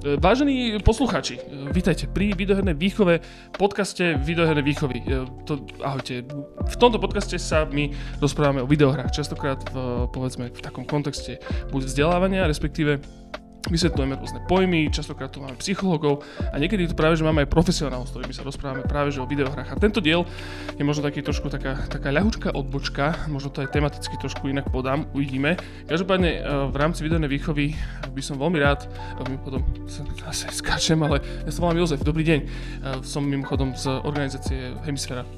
Vážení poslucháči, vítajte pri Videohernej výchove, podcaste Videohernej výchovy. Ahojte. V tomto podcaste sa my rozprávame o videohrách, častokrát povedzme v takom kontexte buď vzdelávania, respektíve vysvetlujeme rôzne pojmy, častokrát tu máme psychológov a niekedy tu práve, že máme aj profesionálov, s ktorými sa rozprávame práve, že o videohrách. A tento diel je možno taký trošku taká ľahučká odbočka, možno to aj tematicky trošku inak podám, uvidíme. Každopádne v rámci videohernej výchovy by som veľmi rád, potom sa zase skáčem, ale ja sa volám Jozef, dobrý deň. Som mimochodom z organizácie Hemisfera,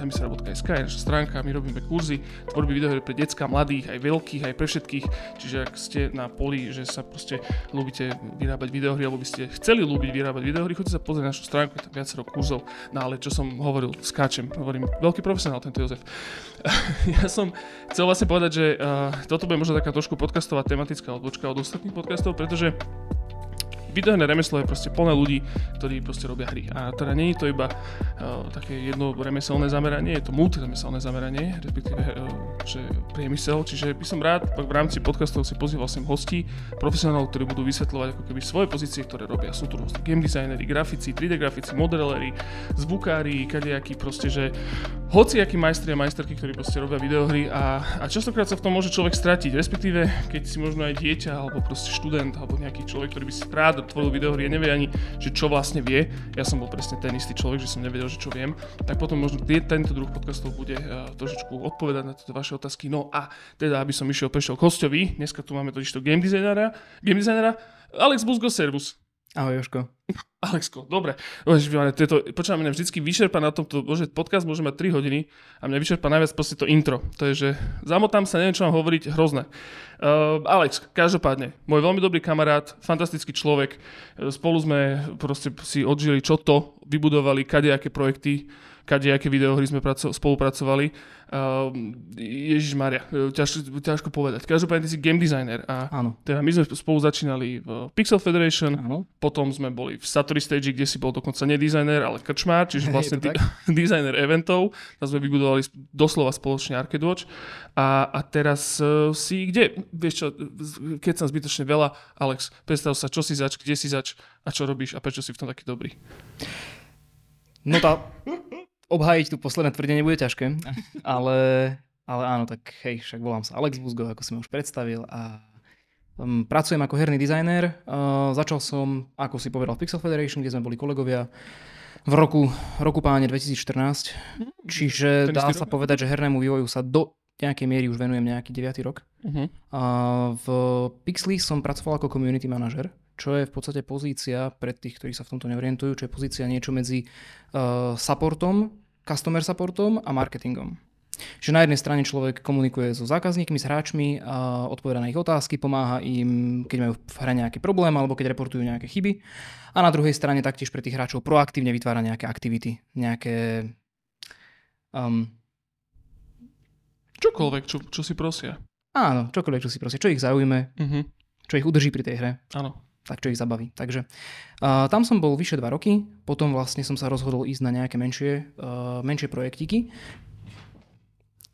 hemisfera.sk je naša stránka, my robíme kurzy tvorby videoher pre decka, mladých, aj veľkých, aj pre všetkých, čiže ak ste na poli, že sa proste ľúbite vyrábať videohry, alebo by ste chceli ľúbiť vyrábať videohry, choďte sa pozrieť na našu stránku, je tam viacero kurzov. No ale čo som hovoril, skáčem, hovorím, veľký profesionál tento Jozef. Ja som chcel vlastne povedať, že toto bude možno taká trošku podcastová tematická odbočka od ostatných podcastov, pretože videoherné remeslo je proste plné ľudí, ktorí proste robia hry. A teda nie je to iba také jedno remeselné zameranie, je to multiremeselné zameranie, respektíve že priemysel. Čiže by som rád v rámci podcastov si pozýval sem hostí, profesionálov, ktorí budú vysvetľovať ako keby svoje pozície, ktoré robia. Sú tu rôzne game designeri, grafici, 3D grafici, modeléri, zvukári, kadejakí proste, že hociakí majstri a majsterky, ktorí proste robia videohry a častokrát sa v tom môže človek stratiť, respektíve keď si možno aj dieťa alebo proste študent alebo nejaký človek, ktorý by si rád tvoril videohry a nevie ani, že čo vlastne vie. Ja som bol presne ten istý človek, že som nevedel, že čo viem. Tak potom možno tento druh podcastov bude trošičku odpovedať na tieto vaše otázky. No a teda, aby som išiel prešiel k hostovi. Dneska tu máme totižto game designera Alex Buzgo, servus. Ahoj Jožko. Alexko, dobre. Počúvame, mňa vždycky vyčerpa na tomto, že podcast môže mať 3 hodiny a mňa vyčerpa najviac proste to intro. To je, že zamotám sa, neviem, čo mám hovoriť, hrozné. Alex, každopádne, môj veľmi dobrý kamarát, fantastický človek, spolu sme proste si odžili čo to, vybudovali kadejaké projekty, kadejaké videohry sme spolupracovali. Ježišmaria, ťažko povedať. Každopádne, ty si game designer a teda my sme spolu začínali v Pixel Federation, potom sme boli v Satori Stage, kde si bol dokonca nedizajner, ale krčmár, čiže vlastne dizajner eventov. Nás sme vybudovali doslova spoločne Arcade Watch. A teraz si kde? Vieš čo, keď som zbytočne veľa, Alex, predstav sa, čo si zač, kde si zač a čo robíš a prečo si v tom taký dobrý. No tá, obhájiť tu posledné tvrdenie bude ťažké, ale áno, tak hej, však volám sa Alex Buzgo, ako som už predstavil a pracujem ako herný dizajner. Začal som, ako si povedal, v Pixel Federation, kde sme boli kolegovia v roku páne 2014. Čiže dá sa povedať, že hernému vývoju sa do nejakej miery už venujem nejaký 9. rok. Uh-huh. V Pixli som pracoval ako community manažer, čo je v podstate pozícia pre tých, ktorí sa v tomto neorientujú, čo je pozícia niečo medzi supportom, customer supportom a marketingom. Že na jednej strane človek komunikuje so zákazníkmi, s hráčmi, a odpovedá na ich otázky, pomáha im, keď majú v hre nejaký problém alebo keď reportujú nejaké chyby. A na druhej strane taktiež pre tých hráčov proaktívne vytvára nejaké aktivity, nejaké čokoľvek, čo si prosia. Áno, čokoľvek, čo si prosia. Čo ich zaujíme, čo ich udrží pri tej hre. Áno. Tak čo ich zabaví. Takže tam som bol vyše 2 roky, potom vlastne som sa rozhodol ísť na nejaké menšie projektíky.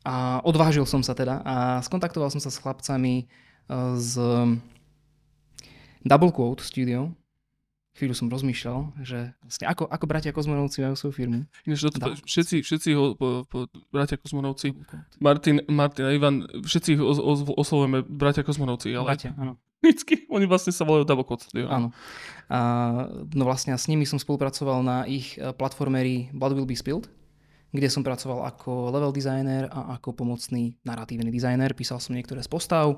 A odvážil som sa teda a skontaktoval som sa s chlapcami z Double Code Studio. Chvíľu som rozmýšľal, že vlastne ako bratia Kozmonovci majú svoju firmu. Všetci bratia Kozmonovci, Martin a Ivan, všetci oslovujeme bratia Kozmonovci. Ale bratia, áno. Vždycky, oni vlastne sa volajú Double Code Studio. Áno. A, no vlastne s nimi som spolupracoval na ich platformeri Blood Will Be Spilled, kde som pracoval ako level designer a ako pomocný narratívny designer. Písal som niektoré z postav,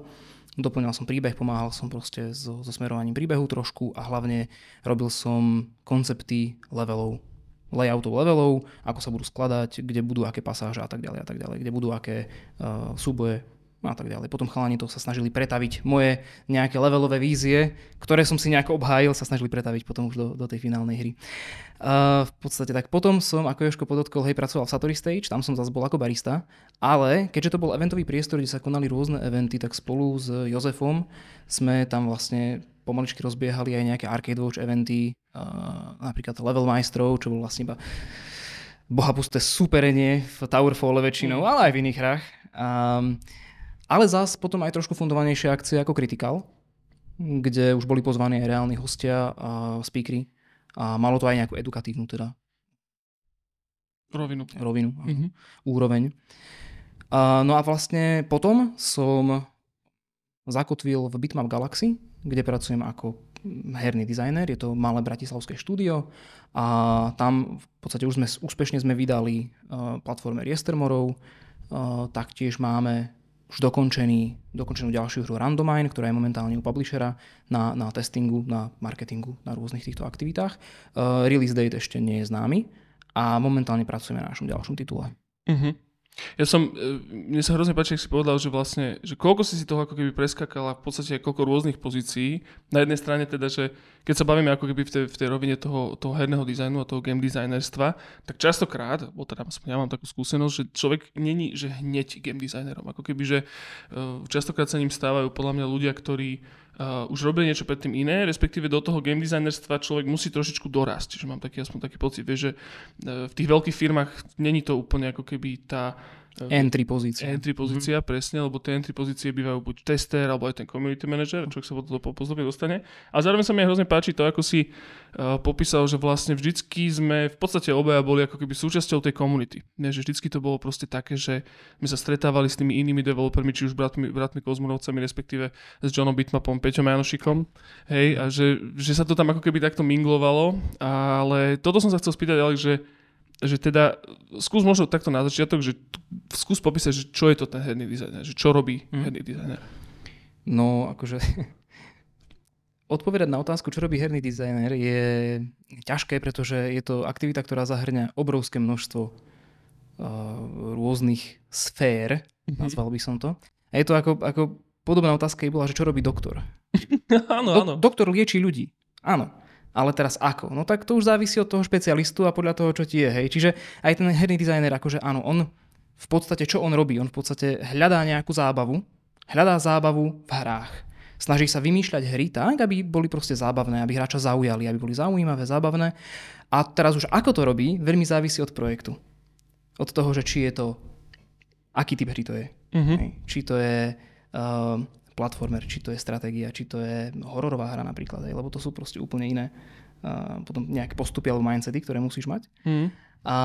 doplňal som príbeh, pomáhal som proste so smerovaním príbehu trošku a hlavne robil som koncepty levelov, layoutov levelov, ako sa budú skladať, kde budú aké pasáže a tak ďalej, kde budú aké súboje a tak ďalej. Potom chalani to sa snažili pretaviť moje nejaké levelové vízie, ktoré som si nejako obhájil, sa snažili pretaviť potom už do tej finálnej hry. V podstate tak potom som, ako Jožko podotkol, pracoval v Satori Stage, tam som zase bol ako barista, ale keďže to bol eventový priestor, kde sa konali rôzne eventy, tak spolu s Jozefom sme tam vlastne pomaličky rozbiehali aj nejaké Arcade Watch eventy, napríklad Level Majstrov, čo bol vlastne iba bohapusté súperenie v TowerFall väčšinou, ale aj v iných hrách. Ale zás potom aj trošku fundovanejšia akcia ako Critical, kde už boli pozvaní aj reálni hostia a speakery a malo to aj nejakú edukatívnu teda rovinu mm-hmm. úroveň. No a vlastne potom som zakotvil v Bitmap Galaxy, kde pracujem ako herný dizajner, je to malé bratislavské štúdio a tam v podstate už úspešne sme vydali platforme Riestermorov, taktiež máme už dokončenú ďalšiu hru Randomine, ktorá je momentálne u publishera na testingu, na marketingu, na rôznych týchto aktivitách. Release date ešte nie je známy a momentálne pracujeme na našom ďalšom titule. Mhm. Mne sa hrozne páči, ak si povedal, že vlastne, že koľko si toho ako keby preskakala v podstate koľko rôznych pozícií. Na jednej strane teda, že keď sa bavíme ako keby v tej rovine toho herného dizajnu a toho game designerstva, tak častokrát, bo teda ja mám takú skúsenosť, že človek není, že hneď game designerom. Ako keby, že častokrát sa ním stávajú podľa mňa ľudia, ktorí už robili niečo predtým iné, respektíve do toho game designerstva človek musí trošičku dorásť. Čiže mám aspoň taký pocit, vieš, že v tých veľkých firmách není to úplne ako keby tá entry pozícia, presne, lebo tie entry pozície bývajú buď tester, alebo aj ten community manager, človek sa do toho postupne dostane. A zároveň sa mi aj hrozne páči to, ako si popísal, že vlastne vždycky sme v podstate obaja boli ako keby súčasťou tej komunity. Ne, že vždycky to bolo proste také, že my sa stretávali s tými inými developermi, či už bratmi Kozmurovcami, respektíve s Johnom Bitmapom, Peťom Janošikom, hej, a že sa to tam ako keby takto minglovalo, ale toto som sa chcel spýtať, Alex, že teda skús možno takto na začiatok, že skús popísať, že čo je to ten herný dizajner, že čo robí herný dizajner. No, akože odpovedať na otázku, čo robí herný dizajner, je ťažké, pretože je to aktivita, ktorá zahŕňa obrovské množstvo rôznych sfér, nazval by som to. A je to ako podobná otázka je bola, že čo robí doktor. Áno. Doktor lieči ľudí. Áno. Ale teraz ako? No tak to už závisí od toho špecialistu a podľa toho, čo ti je. Hej. Čiže aj ten herný dizajner, akože áno, on v podstate, čo on robí? On v podstate hľadá nejakú zábavu. Hľadá zábavu v hrách. Snaží sa vymýšľať hry tak, aby boli proste zábavné, aby hráča zaujali, aby boli zaujímavé, zábavné. A teraz už ako to robí, veľmi závisí od projektu. Od toho, že či je to, aký typ hry to je. Mm-hmm. Hej. Či to je platformer, či to je stratégia, či to je hororová hra napríklad, lebo to sú proste úplne iné potom nejaké postupy alebo mindsety, ktoré musíš mať. Mm. A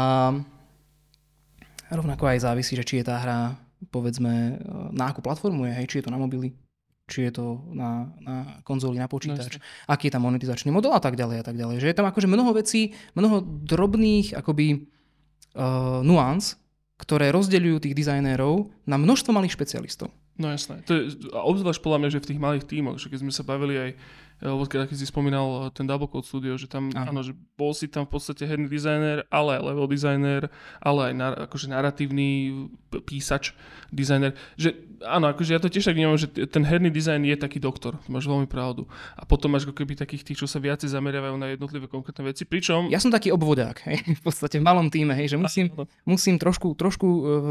rovnako aj závisí, že či je tá hra, povedzme, na akú platformu je, hej, či je to na mobily, či je to na konzoli, na počítač, aký je tam monetizačný model a tak ďalej. Že je tam akože mnoho vecí, mnoho drobných akoby nuans, ktoré rozdeľujú tých dizajnérov na množstvo malých špecialistov. No jasné. A obzvlášť podľa mňa, že v tých malých tímoch, že keď sme sa bavili aj, keď si spomínal ten Double Code Studio, že tam, áno, že bol si tam v podstate herný dizajner, ale aj level dizajner, ale aj akože naratívny písač dizajner. Že áno, akože ja to tiež tak vnímam, že ten herný dizajn je taký doktor, máš veľmi pravdu. A potom máš ako keby takých tých, čo sa viacej zameriavajú na jednotlivé konkrétne veci, pričom... Ja som taký obvodák, hej, v podstate v malom tíme, hej, že musím trošku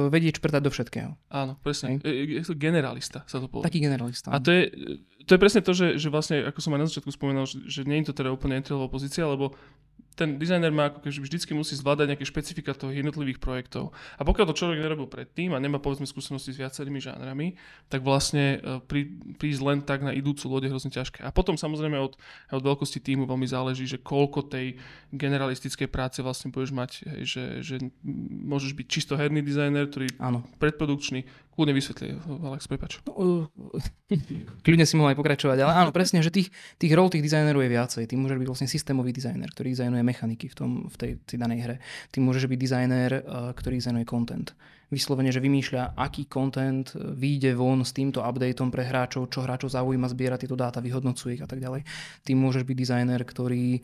vedieť šprtať do všetkého. Áno, presne. Generalista sa to povedal. Taký generalista. A to je presne to, že vlastne, ako som aj na začiatku spomenal, že nie je to teda úplne entry-level pozícia, lebo ten dizajner má ako keby vždycky musí zvládať nejaké špecifika toho jednotlivých projektov. A pokiaľ to človek nerobil predtým a nemá povedzme skúsenosti s viacerými žánrami, tak vlastne prísť len tak na idúcu loď je hrozne ťažké. A potom samozrejme od veľkosti tímu veľmi záleží, že koľko tej generalistickej práce vlastne budeš mať, že môžeš byť čisto herný dizajner, ktorý predprodukčný, kľudne vysvetlí, Alex, prepáč. Kľudne si mohol aj pokračovať, ale áno, presne, že tých rol tých dizajnerov je viacej. Ty môžeš byť vlastne systémový dizajner, ktorý dizajnuje mechaniky v tej danej hre. Ty môžeš byť dizajner, ktorý dizajnuje content. Vyslovene, že vymýšľa, aký content vyjde von s týmto updateom pre hráčov, čo hráčov zaujíma, zbiera tieto dáta, vyhodnocuje ich a tak ďalej. Ty môžeš byť dizajner, ktorý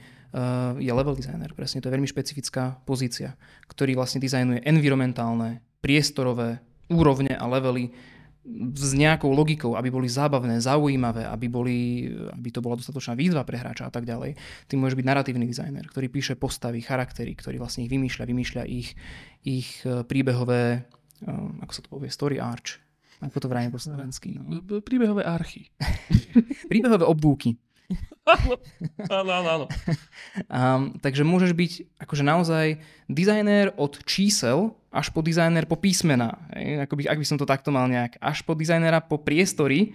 je level dizajner, presne, to je veľmi špecifická pozícia, ktorý vlastne dizajnuje environmentálne, priestorové úrovne a levely s nejakou logikou, aby boli zábavné, zaujímavé, aby to bola dostatočná výzva pre hráča a tak ďalej. Ty môžeš byť naratívny dizajner, ktorý píše postavy, charaktery, ktorý vlastne ich vymýšľa ich príbehové, ako sa to povie, story arch. Ako to vrajím po slovensky. No. Príbehové archy. Príbehové obdúky. Áno. Takže môžeš byť akože naozaj dizajner od čísel až po dizajner po písmená. Ak by som to takto mal nejak. Až po dizajnera po priestory,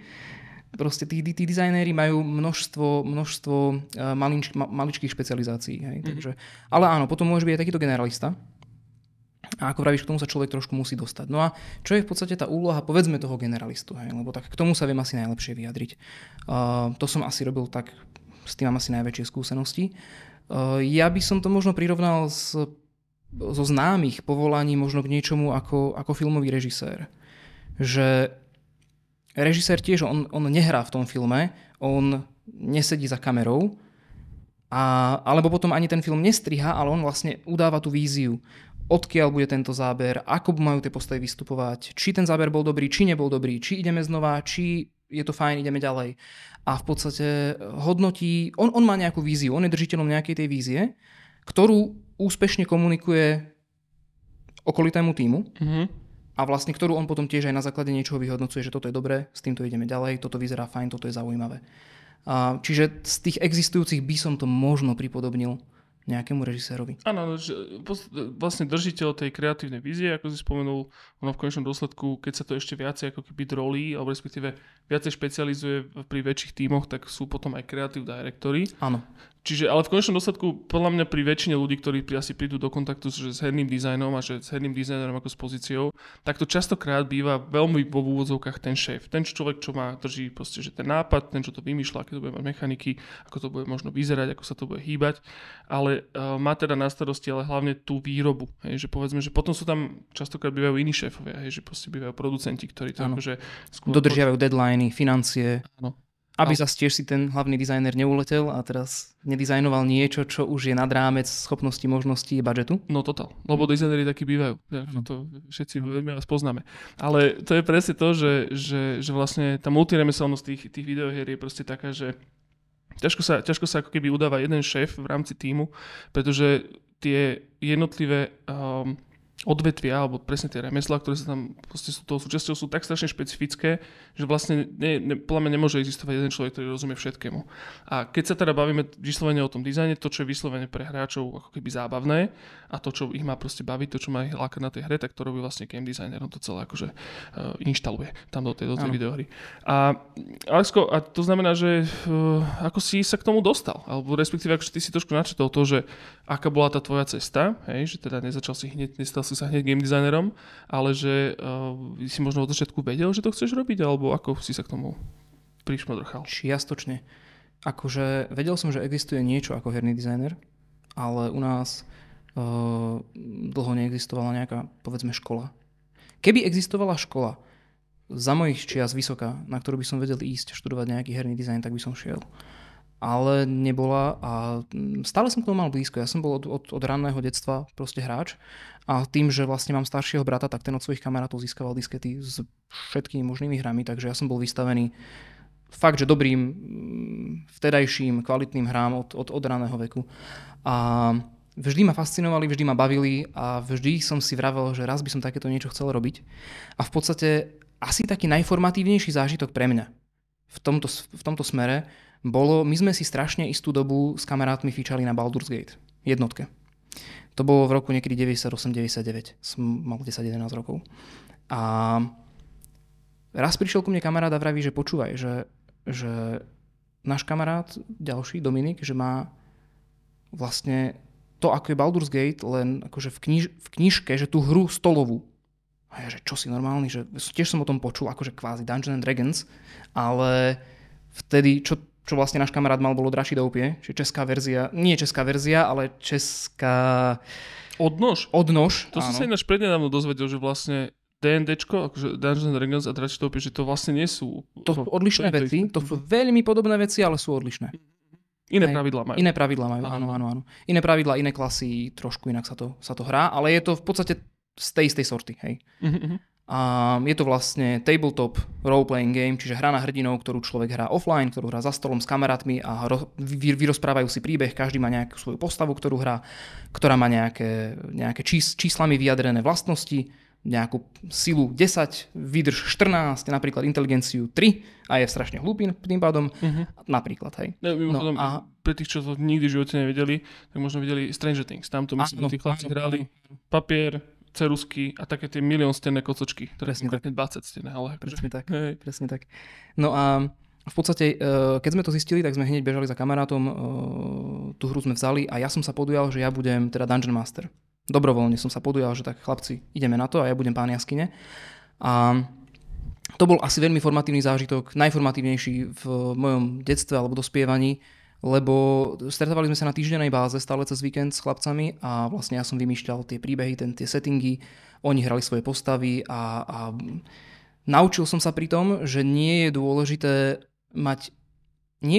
Proste tí dizajnéri majú množstvo maličkých špecializácií. Hej? Mm-hmm. Takže, ale áno, potom môže byť aj takýto generalista. A ako pravíš, k tomu sa človek trošku musí dostať. No a čo je v podstate tá úloha, povedzme, toho generalistu, hej? Lebo tak k tomu sa viem asi najlepšie vyjadriť. To som asi robil tak, s tým mám asi najväčšie skúsenosti. Ja by som to možno prirovnal zo známych povolaní možno k niečomu ako filmový režisér. Že režisér tiež, on nehrá v tom filme, on nesedí za kamerou, alebo potom ani ten film nestriha, ale on vlastne udáva tú víziu, odkiaľ bude tento záber, ako majú tie postavy vystupovať, či ten záber bol dobrý, či nebol dobrý, či ideme znova, či je to fajn, ideme ďalej. A v podstate hodnotí, on má nejakú víziu, on je držiteľom nejakej tej vízie, ktorú úspešne komunikuje okolitému tímu. Mhm. A vlastne ktorú on potom tiež aj na základe niečoho vyhodnocuje, že toto je dobré, s týmto ideme ďalej, toto vyzerá fajn, toto je zaujímavé. Čiže z tých existujúcich by som to možno pripodobnil nejakému režisérovi. Áno, vlastne držiteľ tej kreatívnej vízie, ako si spomenul, ono v konečnom dôsledku, keď sa to ešte viacej ako keby drolí, alebo respektíve viacej špecializuje pri väčších tímoch, tak sú potom aj kreatív direktori. Áno. Čiže, ale v konečnom dôsledku, podľa mňa pri väčšine ľudí, ktorí asi prídu do kontaktu s herným dizajnom a že s herným dizajnerom ako s pozíciou, tak to častokrát býva veľmi vo úvodzovkách ten šéf. Ten človek, čo má, drží proste, že ten nápad, ten, čo to vymýšľa, aké to bude mať mechaniky, ako to bude možno vyzerať, ako sa to bude hýbať, ale má teda na starosti ale hlavne tú výrobu. Hej, že povedzme, že potom sú tam častokrát bývajú iní šéfovia, hej, že proste bývajú producenti, ktorí to akože skôr dodržiavajú deadliny, financie. Áno. Aby zase tiež si ten hlavný dizajner neuletel a teraz nedizajnoval niečo, čo už je nad rámec schopností, možností, budžetu? No total. Lebo dizajneri takí bývajú. To všetci veľmi vás poznáme. Ale to je presne to, že vlastne tá multiremeselnosť tých videohier je proste taká, že ťažko sa ako keby udáva jeden šéf v rámci tímu, pretože tie jednotlivé odvetvia, alebo presne tie remeslá, ktoré sa tam proste sú toho súčasťou, sú tak strašne špecifické, že vlastne podľa mňa nemôže existovať jeden človek, ktorý rozumie všetkému. A keď sa teda bavíme vyslovene o tom dizajne, to, čo je vyslovene pre hráčov ako keby zábavné a to, čo ich má proste baviť, to, čo má ich lákať na tej hre, tak to robí vlastne game designer, on to celé akože inštaluje tam do tej videohry. A Alexko, a to znamená, že ako si sa k tomu dostal? Alebo respektíve, akože ty si trošku načetol to, že aká bola tá tvoja cesta, hej, že teda nezačal si hneď sa hneď game designerom, ale že si možno od začiatku vedel, že to chceš robiť, alebo ako si sa k tomu prišmodrchal? Čiastočne. Akože vedel som, že existuje niečo ako herný dizajner, ale u nás dlho neexistovala nejaká, povedzme, škola. Keby existovala škola za mojich čias vysoká, na ktorú by som vedel ísť študovať nejaký herný dizajn, tak by som šiel. Ale nebola a stále som k tomu mal blízko. Ja som bol od ranného detstva proste hráč a tým, že vlastne mám staršieho brata, tak ten od svojich kamarátov získaval diskety s všetkými možnými hrami, takže ja som bol vystavený fakt, že dobrým, vtedajším, kvalitným hrám od ranného veku. A vždy ma fascinovali, vždy ma bavili a vždy som si vravel, že raz by som takéto niečo chcel robiť. A v podstate asi taký najformatívnejší zážitok pre mňa v tomto smere bolo, my sme si strašne istú dobu s kamarátmi fičali na Baldur's Gate jednotke. To bolo v roku niekedy 98-99. Som mal 10-11 rokov. A raz prišiel ku mne kamarát a vraví, že počúvaj, že náš kamarát, ďalší, Dominik, že má vlastne to, ako je Baldur's Gate, len akože v knižke, že tú hru stolovú. A ja, že čo si normálny, že tiež som o tom počul, akože kvázi Dungeons and Dragons, ale vtedy, čo vlastne náš kamarát mal, bolo Dračí Doupě, čiže česká verzia... Odnož. To áno. Som sa ináč prednedávno dozvedel, že vlastne D&Dčko, akože Dungeons & Dragons a Dračí Doupě, že to vlastne nie sú... To sú odlišné veci, to sú veľmi podobné veci, ale sú odlišné. Iné pravidlá majú, áno. Iné pravidlá, iné klasy, trošku inak sa to hrá, ale je to v podstate z tej istej sorty, hej. Uh-huh. A je to vlastne tabletop role-playing game, čiže hra na hrdinov, ktorú človek hrá offline, ktorú hrá za stolom s kamarátmi a vyrozprávajú si príbeh, každý má nejakú svoju postavu, ktorú hrá, ktorá má nejaké číslami vyjadrené vlastnosti, nejakú silu 10, výdrž 14, napríklad inteligenciu 3 a je strašne hlúpy tým pádom, napríklad, hej. Mimochodom, pre tých, čo to nikdy v živote nevedeli, tak možno videli Stranger Things, tamto myslím, tí chlapci hrali papier, cerusky a také tie miliónstenné kocočky. Presne tak. 20 stené, ale... Presne tak. No a V podstate, keď sme to zistili, tak sme hneď bežali za kamarátom, tú hru sme vzali a ja som sa podujal, že ja budem teda Dungeon Master. Dobrovoľne som sa podujal, že tak chlapci, ideme na to a ja budem pán jaskyne. A to bol asi veľmi formatívny zážitok, najformatívnejší v mojom detstve alebo dospievaní, lebo stretávali sme sa na týždennej báze stále cez víkend s chlapcami a vlastne ja som vymýšľal tie príbehy, tie settingy, oni hrali svoje postavy a naučil som sa pri tom, že nie je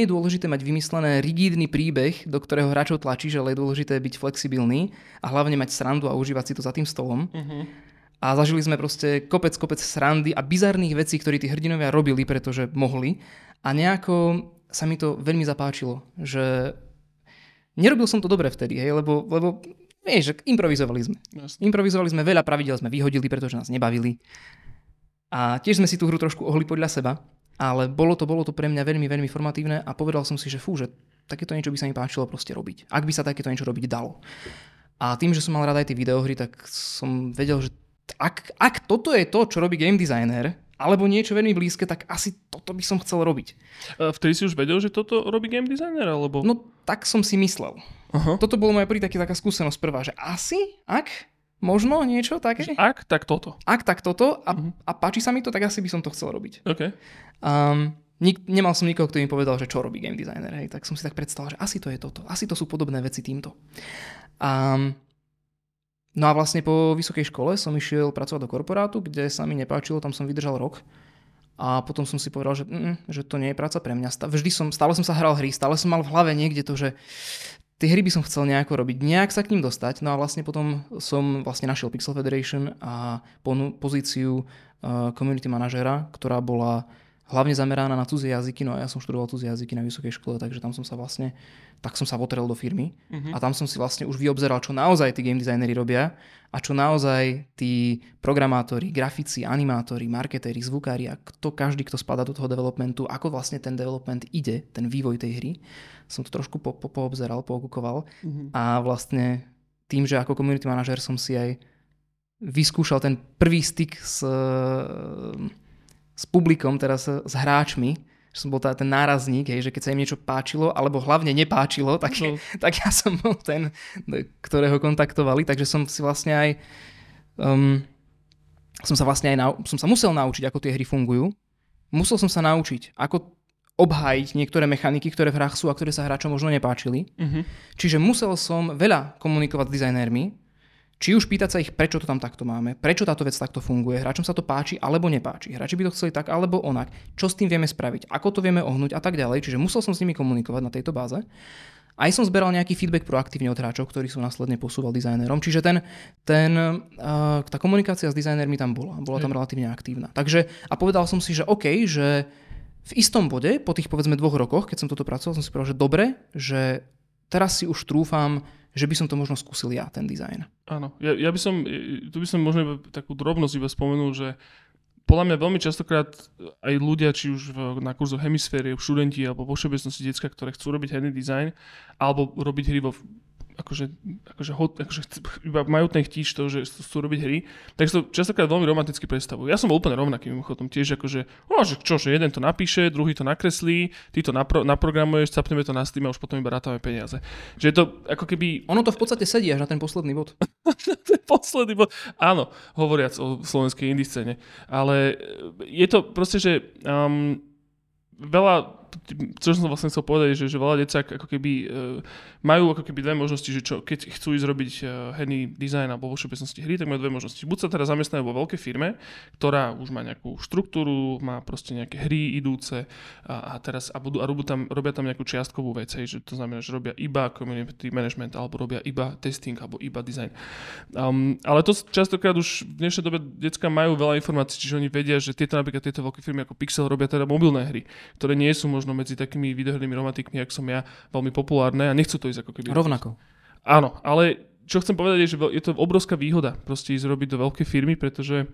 dôležité mať vymyslené rigidný príbeh, do ktorého hráčov tlačíš, ale je dôležité byť flexibilný a hlavne mať srandu a užívať si to za tým stolom. Mm-hmm. A zažili sme proste kopec srandy a bizarných vecí, ktoré tí hrdinovia robili, pretože mohli. A nejako sa mi to veľmi zapáčilo, že nerobil som to dobre vtedy, hej, lebo vieš, improvizovali sme. Jasne. Improvizovali sme, veľa pravidel sme vyhodili, pretože nás nebavili. A tiež sme si tú hru trošku ohli podľa seba. Ale bolo to pre mňa veľmi, veľmi formatívne a povedal som si, že fú, že takéto niečo by sa mi páčilo proste robiť. Ak by sa takéto niečo robiť dalo. A tým, že som mal rád aj tie videohry, tak som vedel, že ak toto je to, čo robí game designer, alebo niečo veľmi blízke, tak asi toto by som chcel robiť. Vtedy si už vedel, že toto robí game designer, alebo? No, tak som si myslel. Aha. Toto bolo moja taká skúsenosť prvá, že možno niečo také? Ak tak toto a páči sa mi to, tak asi by som to chcel robiť. Okay. Nemal som nikoho, kto mi povedal, že čo robí game designer. Hej, tak som si tak predstavil, že asi to je toto. Asi to sú podobné veci týmto. No a vlastne po vysokej škole som išiel pracovať do korporátu, kde sa mi nepáčilo, tam som vydržal rok. A potom som si povedal, že to nie je práca pre mňa. Stále som sa hral hry, stále som mal v hlave niekde to, že tie hry by som chcel nejako robiť, nejak sa k ním dostať. No a vlastne potom som našiel Pixel Federation a pozíciu community manažera, ktorá bola hlavne zameraná na cudzie jazyky. No a ja som študoval cudzie jazyky na vysokej škole, takže tam som sa votrel do firmy. Mm-hmm. A tam som si vlastne už vyobzeral, čo naozaj tí game designeri robia a čo naozaj tí programátori, grafici, animátori, marketéri, zvukári a každý, kto spadá do toho developmentu, ako vlastne ten development ide, ten vývoj tej hry. Som to trošku poobzeral, pookukoval. Mm-hmm. A vlastne tým, že ako community manažer som si aj vyskúšal ten prvý styk s publikom, teraz s hráčmi, že som bol ten nárazník, hej, že keď sa im niečo páčilo, alebo hlavne nepáčilo, tak ja som bol ten, ktorého kontaktovali, takže som si vlastne aj som sa musel naučiť, ako tie hry fungujú. Musel som sa naučiť, ako obhájiť niektoré mechaniky, ktoré v hrách sú a ktoré sa hráčom možno nepáčili. Uh-huh. Čiže musel som veľa komunikovať s dizajnérmi, či už pýtať sa ich, prečo to tam takto máme, prečo táto vec takto funguje, hráčom sa to páči alebo nepáči, hráči by to chceli tak alebo onak, čo s tým vieme spraviť, ako to vieme ohnúť a tak ďalej. Čiže musel som s nimi komunikovať na tejto báze. Aj som zberal nejaký feedback proaktívne od hráčov, ktorý som následne posúval dizajnérom. Čiže tá komunikácia s dizajnérmi tam bola tam relatívne aktívna. Takže a povedal som si, že OK, že v istom bode, po tých povedzme 2 rokoch, keď som toto pracoval, som si povedal, že dobre, že teraz si už trúfam, že by som to možno skúsil ja, ten dizajn. Áno, tu by som možno takú drobnosť iba spomenul, že podľa mňa veľmi častokrát aj ľudia, či už na kurzoch Hemisféry, študenti alebo vo všeobecnosti decká, ktoré chcú robiť herný dizajn alebo robiť hry akože iba majutné chtíč to, že chcú robiť hry, tak to častokrát veľmi romanticky predstavujú. Ja som bol úplne rovnaký mimochodom tiež, že jeden to napíše, druhý to nakreslí, ty to naprogramuješ, capneme to na Steam a už potom iba rátame peniaze. Že je to ako keby... Ono to v podstate sedí až na ten posledný bod. Áno, hovoriac o slovenskej indie scéne. Ale je to proste, že... čo som vlastne chcel povedať, že veľa decák majú dve možnosti, že čo, keď chcú ísť robiť herný dizajn alebo vo všeobecnosti hry, tak majú dve možnosti. Buď sa teda zamestnajú vo veľkej firme, ktorá už má nejakú štruktúru, má proste nejaké hry idúce robia tam nejakú čiastkovú vec, hej, že to znamená, že robia iba community management alebo robia iba testing alebo iba design. Ale to častokrát už v dnešnej dobe decká majú veľa informácií, čiže oni vedia, že tieto veľké firmy ako Pixel robia teda mobilné hry, ktoré nie sú možno medzi takými videohrými romantikmi, jak som ja, veľmi populárne a nechcú to ísť ako keby... Rovnako. Áno, ale čo chcem povedať je, že je to obrovská výhoda proste ísť robiť do veľkej firmy, pretože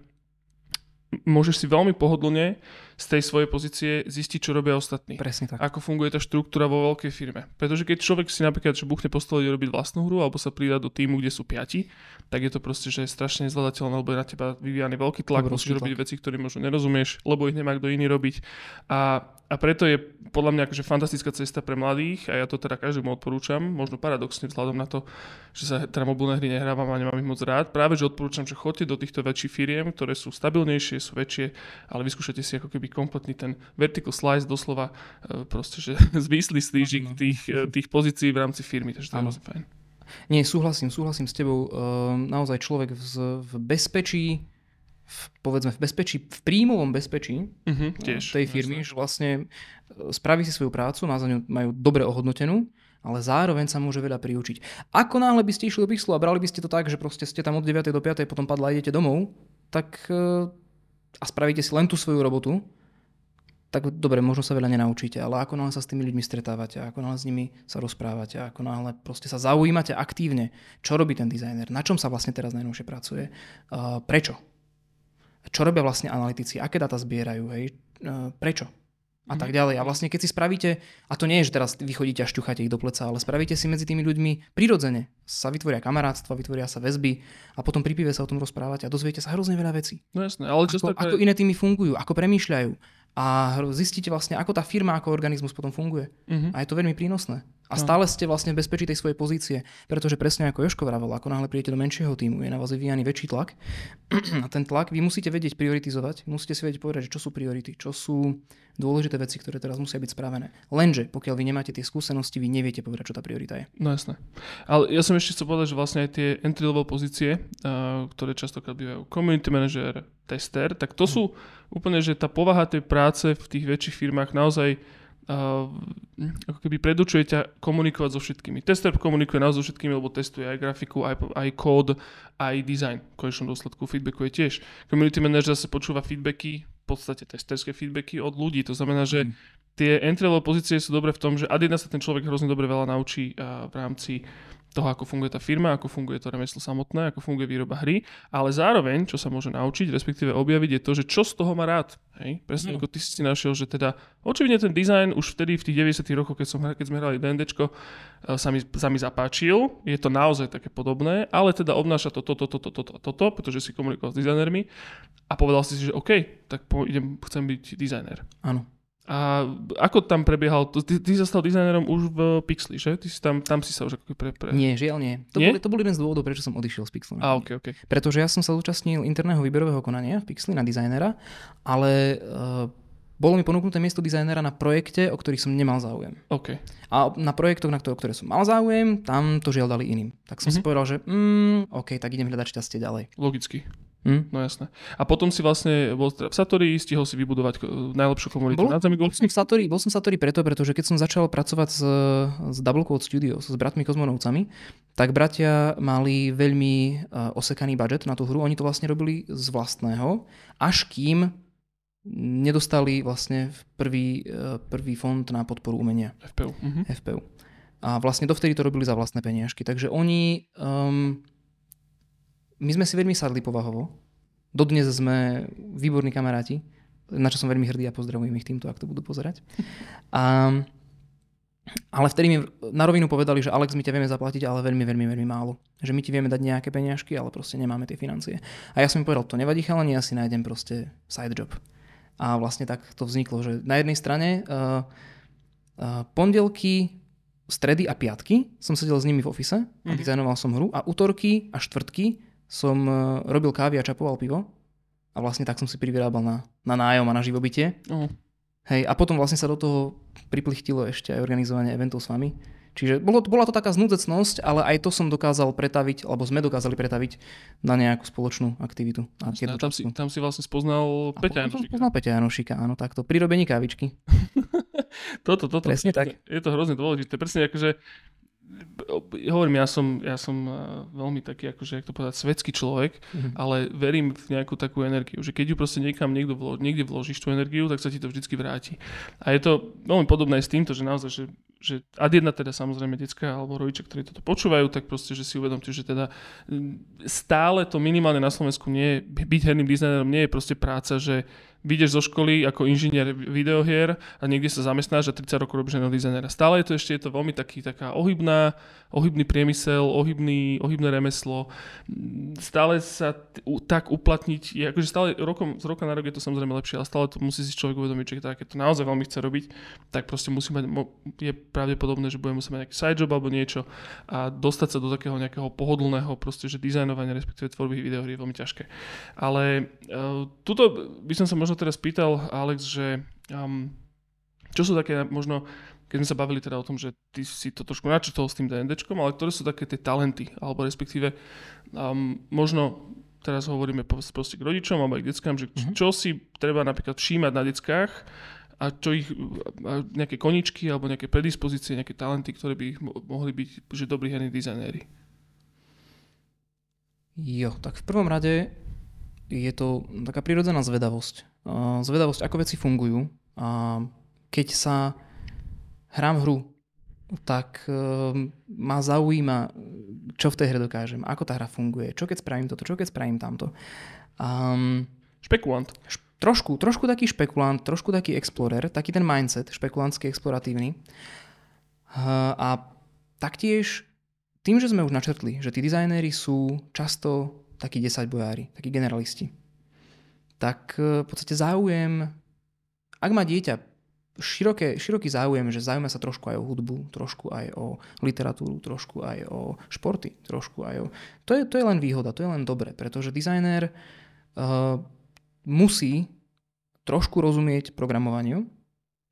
môžeš si veľmi pohodlne z tej svojej pozície zistiť, čo robia ostatní. Presne tak. Ako funguje tá štruktúra vo veľkej firme. Pretože keď človek si napríklad, že buchne postoliť robiť vlastnú hru alebo sa pridá do týmu, kde sú 5, tak je to proste, že je strašne nezvládateľné, lebo je na teba vyvíjaný veľký tlak, musíš robiť veci, ktoré možno nerozumieš, lebo ich nemá kto iný robiť. A A preto je podľa mňa akože fantastická cesta pre mladých a ja to teda každému odporúčam, možno paradoxne vzhľadom na to, že sa teda mobilné hry nehrávam a nemám ich moc rád. Práve že odporúčam, že choďte do týchto väčších firiem, ktoré sú stabilnejšie, sú väčšie, ale vyskúšajte si ako keby kompletný ten vertical slice doslova, proste že zvýsli slížik tých pozícií v rámci firmy, takže to je hrozne fajn. Nie, súhlasím s tebou. Naozaj človek v bezpečí, povedzme v bezpečí, v príjmovom bezpečí tej firmy, že vlastne spraví si svoju prácu, na ňu majú dobre ohodnotenú, ale zároveň sa môže veľa priučiť. Ako náhle by ste išli do Pixlu a brali by ste to tak, že proste ste tam od 9. do 5. potom padla a idete domov, tak a spravíte si len tú svoju robotu, tak dobre, možno sa veľa nenaučíte, ale ako náhle sa s tými ľuďmi stretávate, ako náhle s nimi sa rozprávate, ako náhle proste sa zaujímate aktívne, čo robí ten dizajner, na čom sa vlastne teraz najnovšie pracuje, prečo? Čo robia vlastne analytici, aké dáta zbierajú, hej, prečo a tak ďalej. A vlastne keď si spravíte, a to nie je, že teraz vy chodíte a šťucháte ich do pleca, ale spravíte si medzi tými ľuďmi prirodzene. Sa vytvoria kamarátstva, vytvoria sa väzby a potom pri pive sa o tom rozprávate a dozviete sa hrozne veľa vecí. No jasné, ale ako iné týmy fungujú, ako premýšľajú a zistíte vlastne, ako tá firma, ako organizmus potom funguje. Mm-hmm. A je to veľmi prínosné. A stále ste vlastne v bezpečí tej svojej pozície, pretože presne ako Jožko vravel, ako náhle prídete do menšieho tímu, je na vás vyvíjaný väčší tlak. A ten tlak vy musíte vedieť prioritizovať, musíte si vedieť povedať, čo sú priority, čo sú dôležité veci, ktoré teraz musia byť spravené. Lenže pokiaľ vy nemáte tie skúsenosti, vy neviete povedať, čo tá priorita je. No jasné. Ale ja som ešte chcel povedať, že vlastne aj tie entry level pozície, ktoré častokrát bývajú community manager, tester, tak to sú úplne, že tá povaha tej práce v tých väčších firmách naozaj ako keby predurčuje ťa komunikovať so všetkými. Tester komunikuje naozaj so všetkými, lebo testuje aj grafiku, aj kód, aj design. V konečnom dôsledku feedbackuje tiež. Community manager zase počúva feedbacky, v podstate testerské feedbacky od ľudí. To znamená, že tie entry-level pozície sú dobre v tom, že ad jedna sa ten človek hrozne dobre veľa naučí v rámci toho, ako funguje tá firma, ako funguje to remeslo samotné, ako funguje výroba hry, ale zároveň, čo sa môže naučiť, respektíve objaviť, je to, že čo z toho má rád. Hej? Presne ako ty si našiel, že teda očividne ten dizajn už vtedy v tých 90. rokoch, keď sme hrali D&Dčko, sa mi zapáčil, je to naozaj také podobné, ale teda obnáša toto, pretože si komunikoval s dizajnermi a povedal si, že OK, tak chcem byť dizajner. Áno. A ako tam prebiehal? Ty sa stal dizajnerom už v Pixli, že? Ty si tam si sa už ako pre... Nie, žiaľ nie. To bol jeden z dôvodov, prečo som odišiel z Pixlu. Okay. Pretože ja som sa zúčastnil interného výberového konania v Pixli na dizajnera, ale bolo mi ponúknuté miesto dizajnera na projekte, o ktorých som nemal záujem. Okay. A na projektoch, na ktoré som mal záujem, tam to žiaľ dali iným. Tak som si povedal, že OK, tak idem hľadať šťastie ďalej. Logicky. No jasné. A potom si vlastne bol v Satori, stihol si vybudovať najlepšiu komunitu na Zemi. Bol som v Satori pretože keď som začal pracovať s Double Code Studio, s bratmi Kozmonovcami, tak bratia mali veľmi osekaný budget na tú hru. Oni to vlastne robili z vlastného, až kým nedostali vlastne prvý fond na podporu umenia. FPU. A vlastne dovtedy to robili za vlastné peniažky. Takže oni... My sme si veľmi sadli povahovo. Dodnes sme výborní kamaráti, na čo som veľmi hrdý a pozdravujem ich týmto, ak to budú pozerať. Ale vtedy mi na rovinu povedali, že Alex, my ťa vieme zaplatiť, ale veľmi, veľmi, veľmi málo. Že my ti vieme dať nejaké peniažky, ale proste nemáme tie financie. A ja som im povedal, to nevadí chalani, ja si nájdem proste side job. A vlastne tak to vzniklo, že na jednej strane pondelky, stredy a piatky som sedel s nimi v office a dizajnoval som hru a utorky a štvrtky som robil kávy a čapoval pivo a vlastne tak som si privyrábal na nájom a na živobytie. Hej, a potom vlastne sa do toho priplichtilo ešte aj organizovanie eventov s vami. Čiže bola to taká znúdecnosť, ale aj to som dokázal pretaviť, alebo sme dokázali pretaviť na nejakú spoločnú aktivitu. Tam si vlastne spoznal Peťa Janošika. Spoznal Peťa Janošika, áno, takto. Pri robení kávičky. Toto. Presne tak. Je to hrozne dôležité. Presne akože hovorím, ja som veľmi taký, akože, jak to povedať, svetský človek, ale verím v nejakú takú energiu, že keď ju proste niekde vložíš tú energiu, tak sa ti to vždycky vráti. A je to veľmi podobné aj s týmto, že naozaj, že ad jedna teda samozrejme decká alebo rodičia, ktorí toto počúvajú, tak proste, že si uvedomte, že teda stále to minimálne na Slovensku nie je, byť herným dizajnerom nie je proste práca, že vyjdeš zo školy ako inžinier videohier a niekde sa zamestnáš a 30 rokov robíš na dizajnera. Stále je to ešte veľmi taká ohybný priemysel, ohybné remeslo. Stále sa tak uplatniť, je, akože stále z roka na rok je to samozrejme lepšie, ale stále to musí si človek uvedomiť, že keď to naozaj veľmi chce robiť, tak proste musí mať, je pravdepodobné, že bude musieť mať nejaký side job alebo niečo a dostať sa do takého nejakého pohodlného proste, že dizajnovania, respektíve tvorby videohry je veľmi ťažké. Ale tuto by som sa možno teraz pýtal, Alex, že čo sú také možno, keď sme sa bavili teda o tom, že ty si to trošku načrtol s tým D&Dčkom, ale ktoré sú také tie talenty, alebo respektíve možno teraz hovoríme proste k rodičom alebo aj k deckám, že čo si treba napríklad všímať na deckách a čo ich, a nejaké koničky alebo nejaké predispozície, nejaké talenty, ktoré by ich mohli byť, že dobrí herní dizajnéri. Jo, tak v prvom rade je to taká prirodzená zvedavosť. Zvedavosť, ako veci fungujú. A keď sa hrám hru, tak ma zaujíma, čo v tej hre dokážem, ako tá hra funguje, čo keď spravím toto, čo keď spravím tamto. Špekulant. Trošku taký špekulant, trošku taký explorer, taký ten mindset, špekulantský, exploratívny. A taktiež tým, že sme už načrtli, že tí dizajnéri sú často takí 10 bojári, takí generalisti, tak v podstate záujem, ak má dieťa široký záujem, že zaujíma sa trošku aj o hudbu, trošku aj o literatúru, trošku aj o športy, trošku aj o... To je len výhoda, to je len dobre, pretože dizajnér... musí trošku rozumieť programovaniu,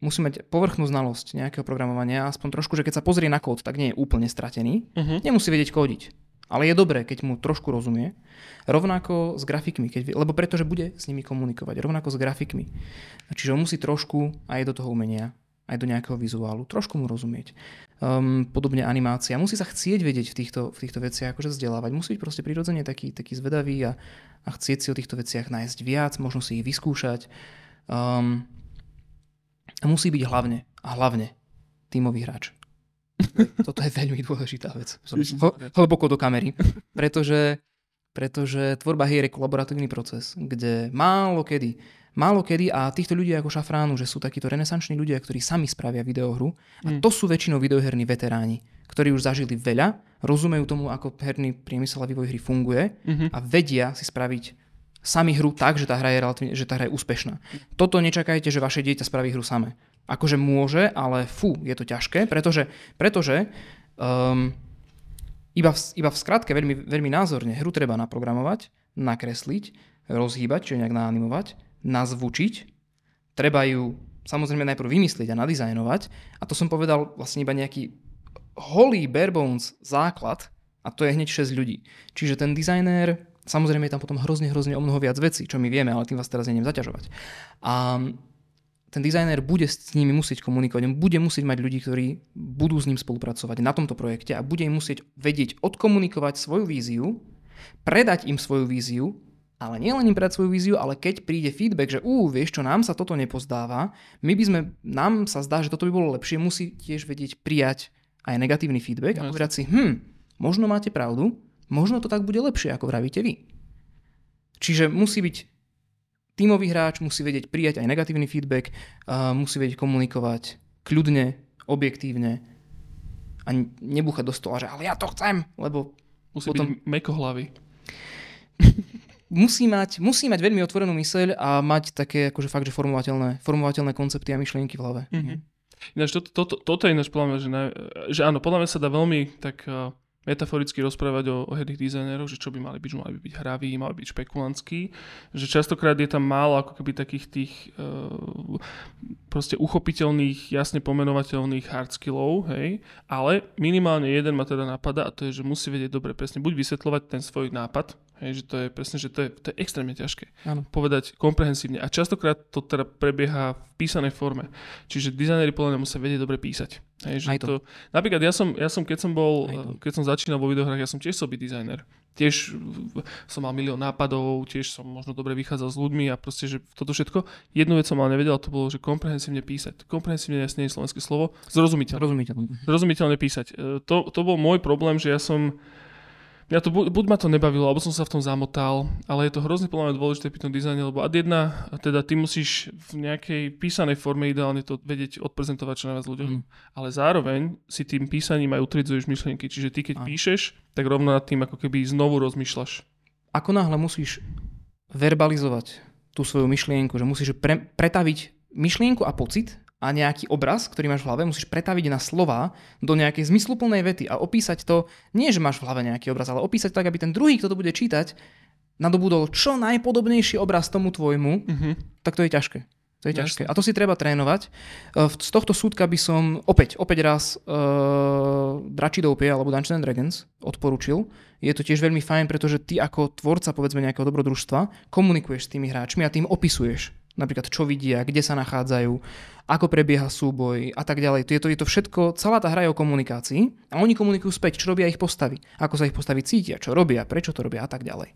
musí mať povrchnú znalosť nejakého programovania, aspoň trošku, že keď sa pozrie na kód, tak nie je úplne stratený, nemusí vedieť kódiť, ale je dobré, keď mu trošku rozumie, rovnako s grafikmi, lebo pretože bude s nimi komunikovať, rovnako s grafikmi, čiže musí trošku aj do toho umenia, aj do nejakého vizuálu, trošku mu rozumieť. Podobne animácia. Musí sa chcieť vedieť v týchto veciach, akože vzdelávať. Musí byť proste prirodzene taký zvedavý a chcieť si o týchto veciach nájsť viac, možno si ich vyskúšať. A musí byť hlavne tímový hráč. Toto je veľmi dôležitá vec. Hlboko do kamery. Pretože tvorba hier je kolaboratívny proces, kde málo kedy a týchto ľudí ako šafránu, že sú takíto renesanční ľudia, ktorí sami spravia videohru a to sú väčšinou videoherní veteráni, ktorí už zažili veľa, rozumejú tomu, ako herný priemysel a vývoj hry funguje a vedia si spraviť sami hru tak, že tá hra je úspešná. Toto nečakajte, že vaše dieťa spraví hru samé. Akože môže, ale je to ťažké, pretože iba v skratke veľmi, veľmi názorne hru treba naprogramovať, nakresliť, rozhýbať, čiže nejak naanimovať, nazvučiť, treba ju samozrejme najprv vymyslieť a nadizajnovať a to som povedal vlastne iba nejaký holý bare bones základ a to je hneď 6 ľudí. Čiže ten dizajnér, samozrejme je tam potom hrozne o mnoho viac vecí, čo my vieme, ale tým vás teraz nejdem zaťažovať. A ten dizajnér bude s nimi musieť komunikovať, on bude musieť mať ľudí, ktorí budú s ním spolupracovať na tomto projekte a bude im musieť vedieť odkomunikovať svoju víziu, predať im svoju víziu. Ale nielen im predať svoju víziu, ale keď príde feedback, že vieš čo, nám sa toto nepozdáva, nám sa zdá, že toto by bolo lepšie, musí tiež vedieť prijať aj negatívny feedback a povedať si, možno máte pravdu, možno to tak bude lepšie, ako vravíte vy. Čiže musí byť tímový hráč, musí vedieť prijať aj negatívny feedback, musí vedieť komunikovať kľudne, objektívne a nebúchať do stola, že ale ja to chcem, lebo musí byť mäkohlavý. Musí mať veľmi otvorenú myseľ a mať také akože fakt, že formovateľné koncepty a myšlienky v hlave. Mm-hmm. Ináč toto je ináč podľa mňa, že áno, podľa mňa sa dá veľmi tak metaforicky rozprávať o herných dizajneroch, že čo by mali byť, že mali byť hraví, mali byť špekulantskí, že častokrát je tam málo ako keby takých tých proste uchopiteľných, jasne pomenovateľných hard skillov, hej, ale minimálne jeden ma teda napadá a to je, že musí vedieť dobre presne buď vysvetľovať ten svoj nápad, hej, že to je presne, že to je extrémne ťažké povedať komprehensívne. A častokrát to teda prebieha v písanej forme. Čiže dizajneri podľa mňa musia vedieť dobre písať. Hej, že to. Napríklad ja som keď som začínal vo videohrách, ja som tiež chcel byť dizajner. Tiež som mal milión nápadov, tiež som možno dobre vychádzal s ľuďmi a proste, že toto všetko. Jednu vec som ale nevedel, to bolo, že komprehensívne písať. Komprehensívne jasne je slovenské slovo. Zrozumiteľne písať. To bol môj problém, že ja som Mňa to, buď ma to nebavilo, alebo som sa v tom zamotal, ale je to hrozne podľa mňa dôležité pri tom dizajne, lebo ad jedna, teda ty musíš v nejakej písanej forme ideálne to vedieť odprezentovať čo najviac ľuďom. Ale zároveň si tým písaním aj utriedzuješ myšlienky, čiže ty keď píšeš, tak rovno nad tým ako keby znovu rozmýšľaš. Ako náhle musíš verbalizovať tú svoju myšlienku, že musíš pretaviť myšlienku a pocit a nejaký obraz, ktorý máš v hlave, musíš pretaviť na slová do nejakej zmysluplnej vety a opísať to, nie že máš v hlave nejaký obraz, ale opísať tak, aby ten druhý, kto to bude čítať, nadobudol čo najpodobnejší obraz tomu tvojmu, tak to je ťažké. To je ťažké. A to si treba trénovať. Z tohto súdka by som opäť raz Dračí Doupě alebo Dungeons and Dragons odporučil. Je to tiež veľmi fajn, pretože ty ako tvorca, povedzme, nejakého dobrodružstva komunikuješ s tými hráčmi a tým opisuješ napríklad čo vidia, kde sa nachádzajú, ako prebieha súboj a tak ďalej. Je to všetko, celá tá hra je o komunikácii a oni komunikujú späť, čo robia ich postavy, ako sa ich postavy cítia, čo robia, prečo to robia a tak ďalej.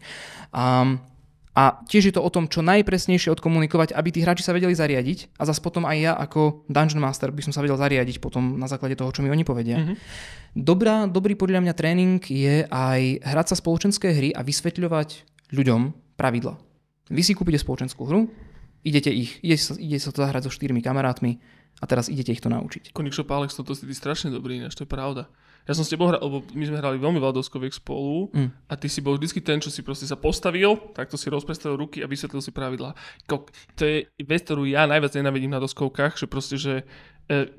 A tiež je to o tom, čo najpresnejšie odkomunikovať, aby tí hráči sa vedeli zariadiť a zase potom aj ja ako Dungeon Master by som sa vedel zariadiť potom na základe toho, čo mi oni povedia. Mm-hmm. Dobrý podľa mňa tréning je aj hrať sa spoločenské hry a vysvetľovať ľuďom pravidla. Vy si kúpite spoločenskú hru, Idete sa to zahrať so 4 kamarátmi a teraz idete ich to naučiť. Konečne, Alex, toto si ty strašne dobrý, ináč to je pravda. Ja som s tebou hral, lebo my sme hrali veľmi veľa doskoviek spolu a ty si bol vždycky ten, čo si proste sa postavil, takto si rozprestrel ruky a vysvetlil si pravidlá. To je vec, ktorú ja najviac nenávidím na doskovkách, že proste, že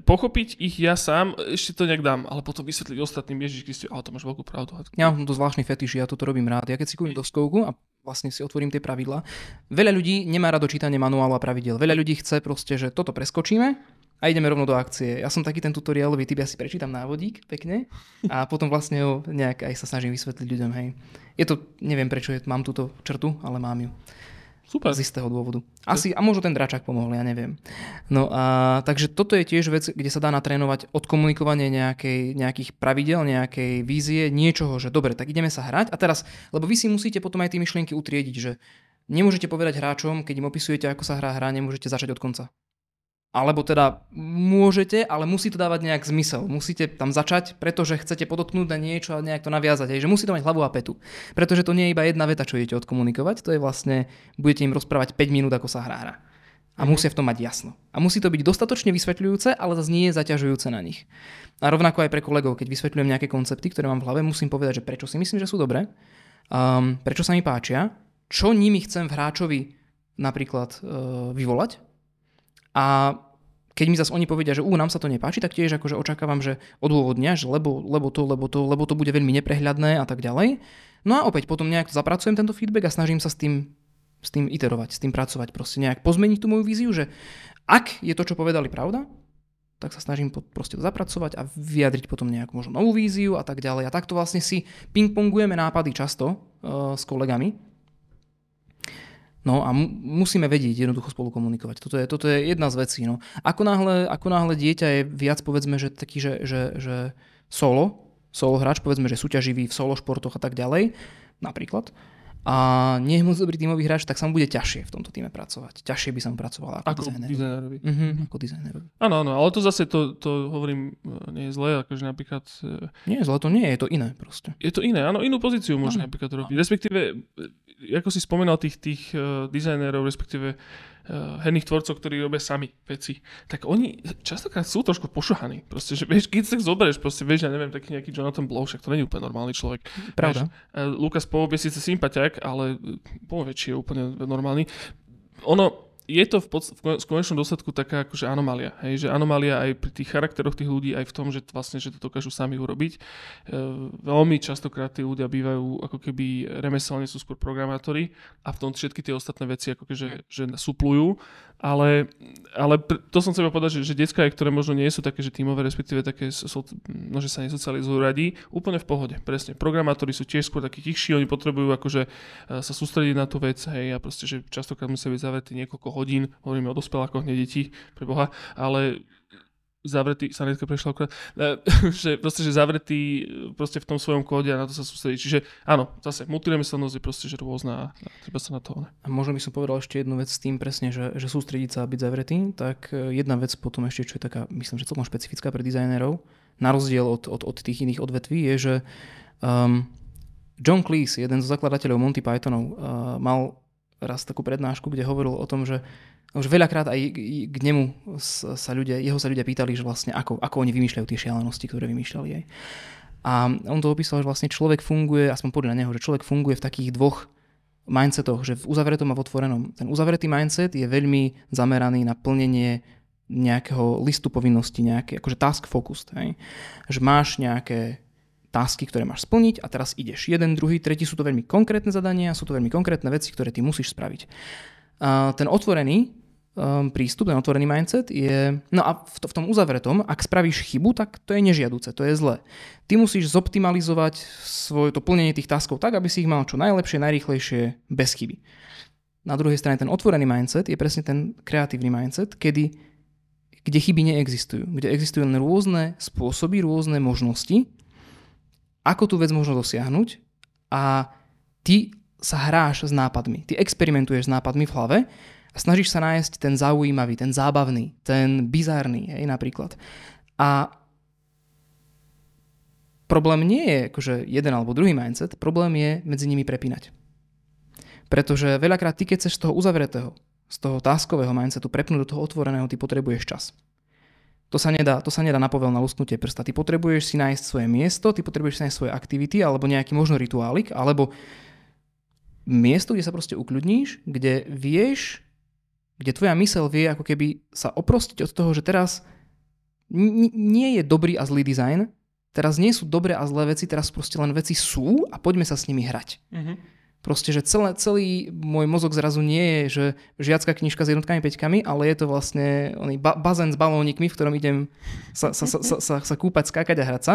pochopiť ich ja sám, ešte to nejak dám, ale potom vysvetliť ostatným, Ježiš Kriste, ale to máš veľkú pravdu. Ja mám to zvláštny fetiš, ja toto robím rád. Ja keď si kúpim doskovku a vlastne si otvorím tie pravidlá, veľa ľudí nemá rado čítanie manuálu a pravidiel. Veľa ľudí chce proste, že toto preskočíme a ideme rovno do akcie. Ja som taký ten tutoriálový typ, ja si prečítam návodík pekne a potom vlastne ho nejak aj sa snažím vysvetliť ľuďom, hej. Je to, neviem prečo mám túto črtu, ale mám ju. Super. Z istého dôvodu. Asi, a možno ten dračák pomohol, ja neviem. No a takže toto je tiež vec, kde sa dá natrénovať odkomunikovanie nejakých pravidel, nejakej vízie, niečoho, že dobre, tak ideme sa hrať a teraz, lebo vy si musíte potom aj tie myšlienky utriediť, že nemôžete povedať hráčom, keď im opisujete, ako sa hra, nemôžete začať od konca. Alebo teda môžete, ale musí to dávať nejak zmysel. Musíte tam začať, pretože chcete podotknúť na niečo a nejak to naviazať. Hej, že musí to mať hlavu a petu. Pretože to nie je iba jedna veta, čo idete odkomunikovať. To je vlastne, budete im rozprávať 5 minút, ako sa hra. A musia v tom mať jasno. A musí to byť dostatočne vysvetľujúce, ale zase nie je zaťažujúce na nich. A rovnako aj pre kolegov, keď vysvetľujem nejaké koncepty, ktoré mám v hlave, musím povedať, že prečo si myslím, že sú dobré, prečo sa mi páčia, čo nimi chcem v hráčovi napríklad vyvolať. A keď mi zase oni povedia, že nám sa to nepáči, tak tiež akože očakávam, že odôvodňaš, lebo to bude veľmi neprehľadné a tak ďalej. No a opäť potom nejak zapracujem tento feedback a snažím sa s tým iterovať, s tým pracovať, proste nejak pozmeniť tú moju víziu, že ak je to, čo povedali, pravda, tak sa snažím proste to zapracovať a vyjadriť potom nejakú možno novú víziu a tak ďalej. A takto vlastne si pingpongujeme nápady často s kolegami. No a musíme vedieť jednoducho spolu komunikovať. Toto je jedna z vecí. No. Ako náhle dieťa je viac, povedzme, že taký, že solo hráč, povedzme, že súťaživý v solo športoch a tak ďalej, napríklad, a nie je moc dobrý tímový hráč, tak sa mu bude ťažšie v tomto tíme pracovať. Ťažšie by sa mu pracovalo ako dizajnerovi. Ako dizajnerovi. Áno, ale to zase, to hovorím, nie je zlé, akože napríklad... Nie je zlé, to nie je, to iné proste. Je to iné, áno, inú pozíciu môže napríklad robiť. Respektíve, ako si spomínal tých dizajnerov, respektíve herných tvorcov, ktorí robia sami veci, tak oni častokrát sú trošku pošuhaní. Proste, že vieš, keď sa ich zoberieš, proste vieš, ja neviem, taký nejaký Jonathan Blow, však to nie je úplne normálny človek. Pravda. Vieš, Lucas Pope je síce sympatiak, ale poväčšie je úplne normálny. Ono, je to v konečnom dôsledku taká akože anomália. Hej? Že anomália aj pri tých charakteroch tých ľudí, aj v tom, že vlastne, že to dokážu sami urobiť. Veľmi častokrát tí ľudia bývajú ako keby remeselne, sú skôr programátori a v tom všetky tie ostatné veci ako keby, že suplujú. Ale to som chcel povedať, že detská, ktoré možno nie sú také, že tímové, respektíve také, že sa nesocializujú radi, úplne v pohode, presne. Programátori sú tiež skôr takí tichší, oni potrebujú akože sa sústrediť na tú vec, hej, a proste, že častokrát musia byť zavretí niekoľko hodín, hovoríme o dospelákoch, nie detí, preboha, ale zavretí, sa netka prešla okrát, že zavretí proste v tom svojom kóde a na to sa sústredí. Čiže áno, zase multiremyselnosť je proste že rôzna a treba sa na to... A možno by som povedal ešte jednu vec s tým presne, že sústrediť sa a byť zavretý, tak jedna vec potom ešte, čo je taká, myslím, že celkom špecifická pre dizajnerov, na rozdiel od tých iných odvetví, je, že John Cleese, jeden zo zakladateľov Monty Pythonov, mal raz takú prednášku, kde hovoril o tom, že už veľakrát aj k nemu sa ľudia, jeho sa ľudia pýtali, že vlastne ako oni vymýšľajú tie šialenosti, ktoré vymýšľali aj. A on to opísal, že vlastne človek funguje, aspoň podľa neho, že človek funguje v takých dvoch mindsetoch, že v uzavretom a v otvorenom. Ten uzavretý mindset je veľmi zameraný na plnenie nejakého listu povinností, nejaké, akože task focused, hej? Že máš nejaké tasky, ktoré máš splniť a teraz ideš. Jeden, druhý, tretí, sú to veľmi konkrétne zadania, sú to veľmi konkrétne veci, ktoré ty musíš spraviť. A ten otvorený prístup, ten otvorený mindset je... No a v tom uzavretom, ak spravíš chybu, tak to je nežiaduce, to je zlé. Ty musíš zoptimalizovať svoje to plnenie tých taskov tak, aby si ich mal čo najlepšie, najrýchlejšie, bez chyby. Na druhej strane ten otvorený mindset je presne ten kreatívny mindset, kde chyby neexistujú, kde existujú len rôzne spôsoby, rôzne možnosti, ako tú vec možno dosiahnuť a ty sa hráš s nápadmi, ty experimentuješ s nápadmi v hlave a snažíš sa nájsť ten zaujímavý, ten zábavný, ten bizárny, hej, napríklad. A problém nie je akože jeden alebo druhý mindset, problém je medzi nimi prepínať. Pretože veľakrát ty, keď chceš z toho uzavretého, z toho taskového mindsetu prepnúť do toho otvoreného, ty potrebuješ čas. To sa nedá napoveľ na lusknutie prsta. Ty potrebuješ si nájsť svoje miesto, ty potrebuješ si nájsť svoje aktivity alebo nejaký možno rituálik, alebo miesto, kde sa proste ukľudníš, kde vieš, kde tvoja myseľ vie ako keby sa oprostiť od toho, že teraz nie je dobrý a zlý dizajn, teraz nie sú dobré a zlé veci, teraz proste len veci sú a poďme sa s nimi hrať. Mhm. Proste, že celý môj mozog zrazu nie je, že žiacka knižka s jednotkami, peťkami, ale je to vlastne oný bazén s balónikmi, v ktorom idem sa kúpať, skákať a hrať sa.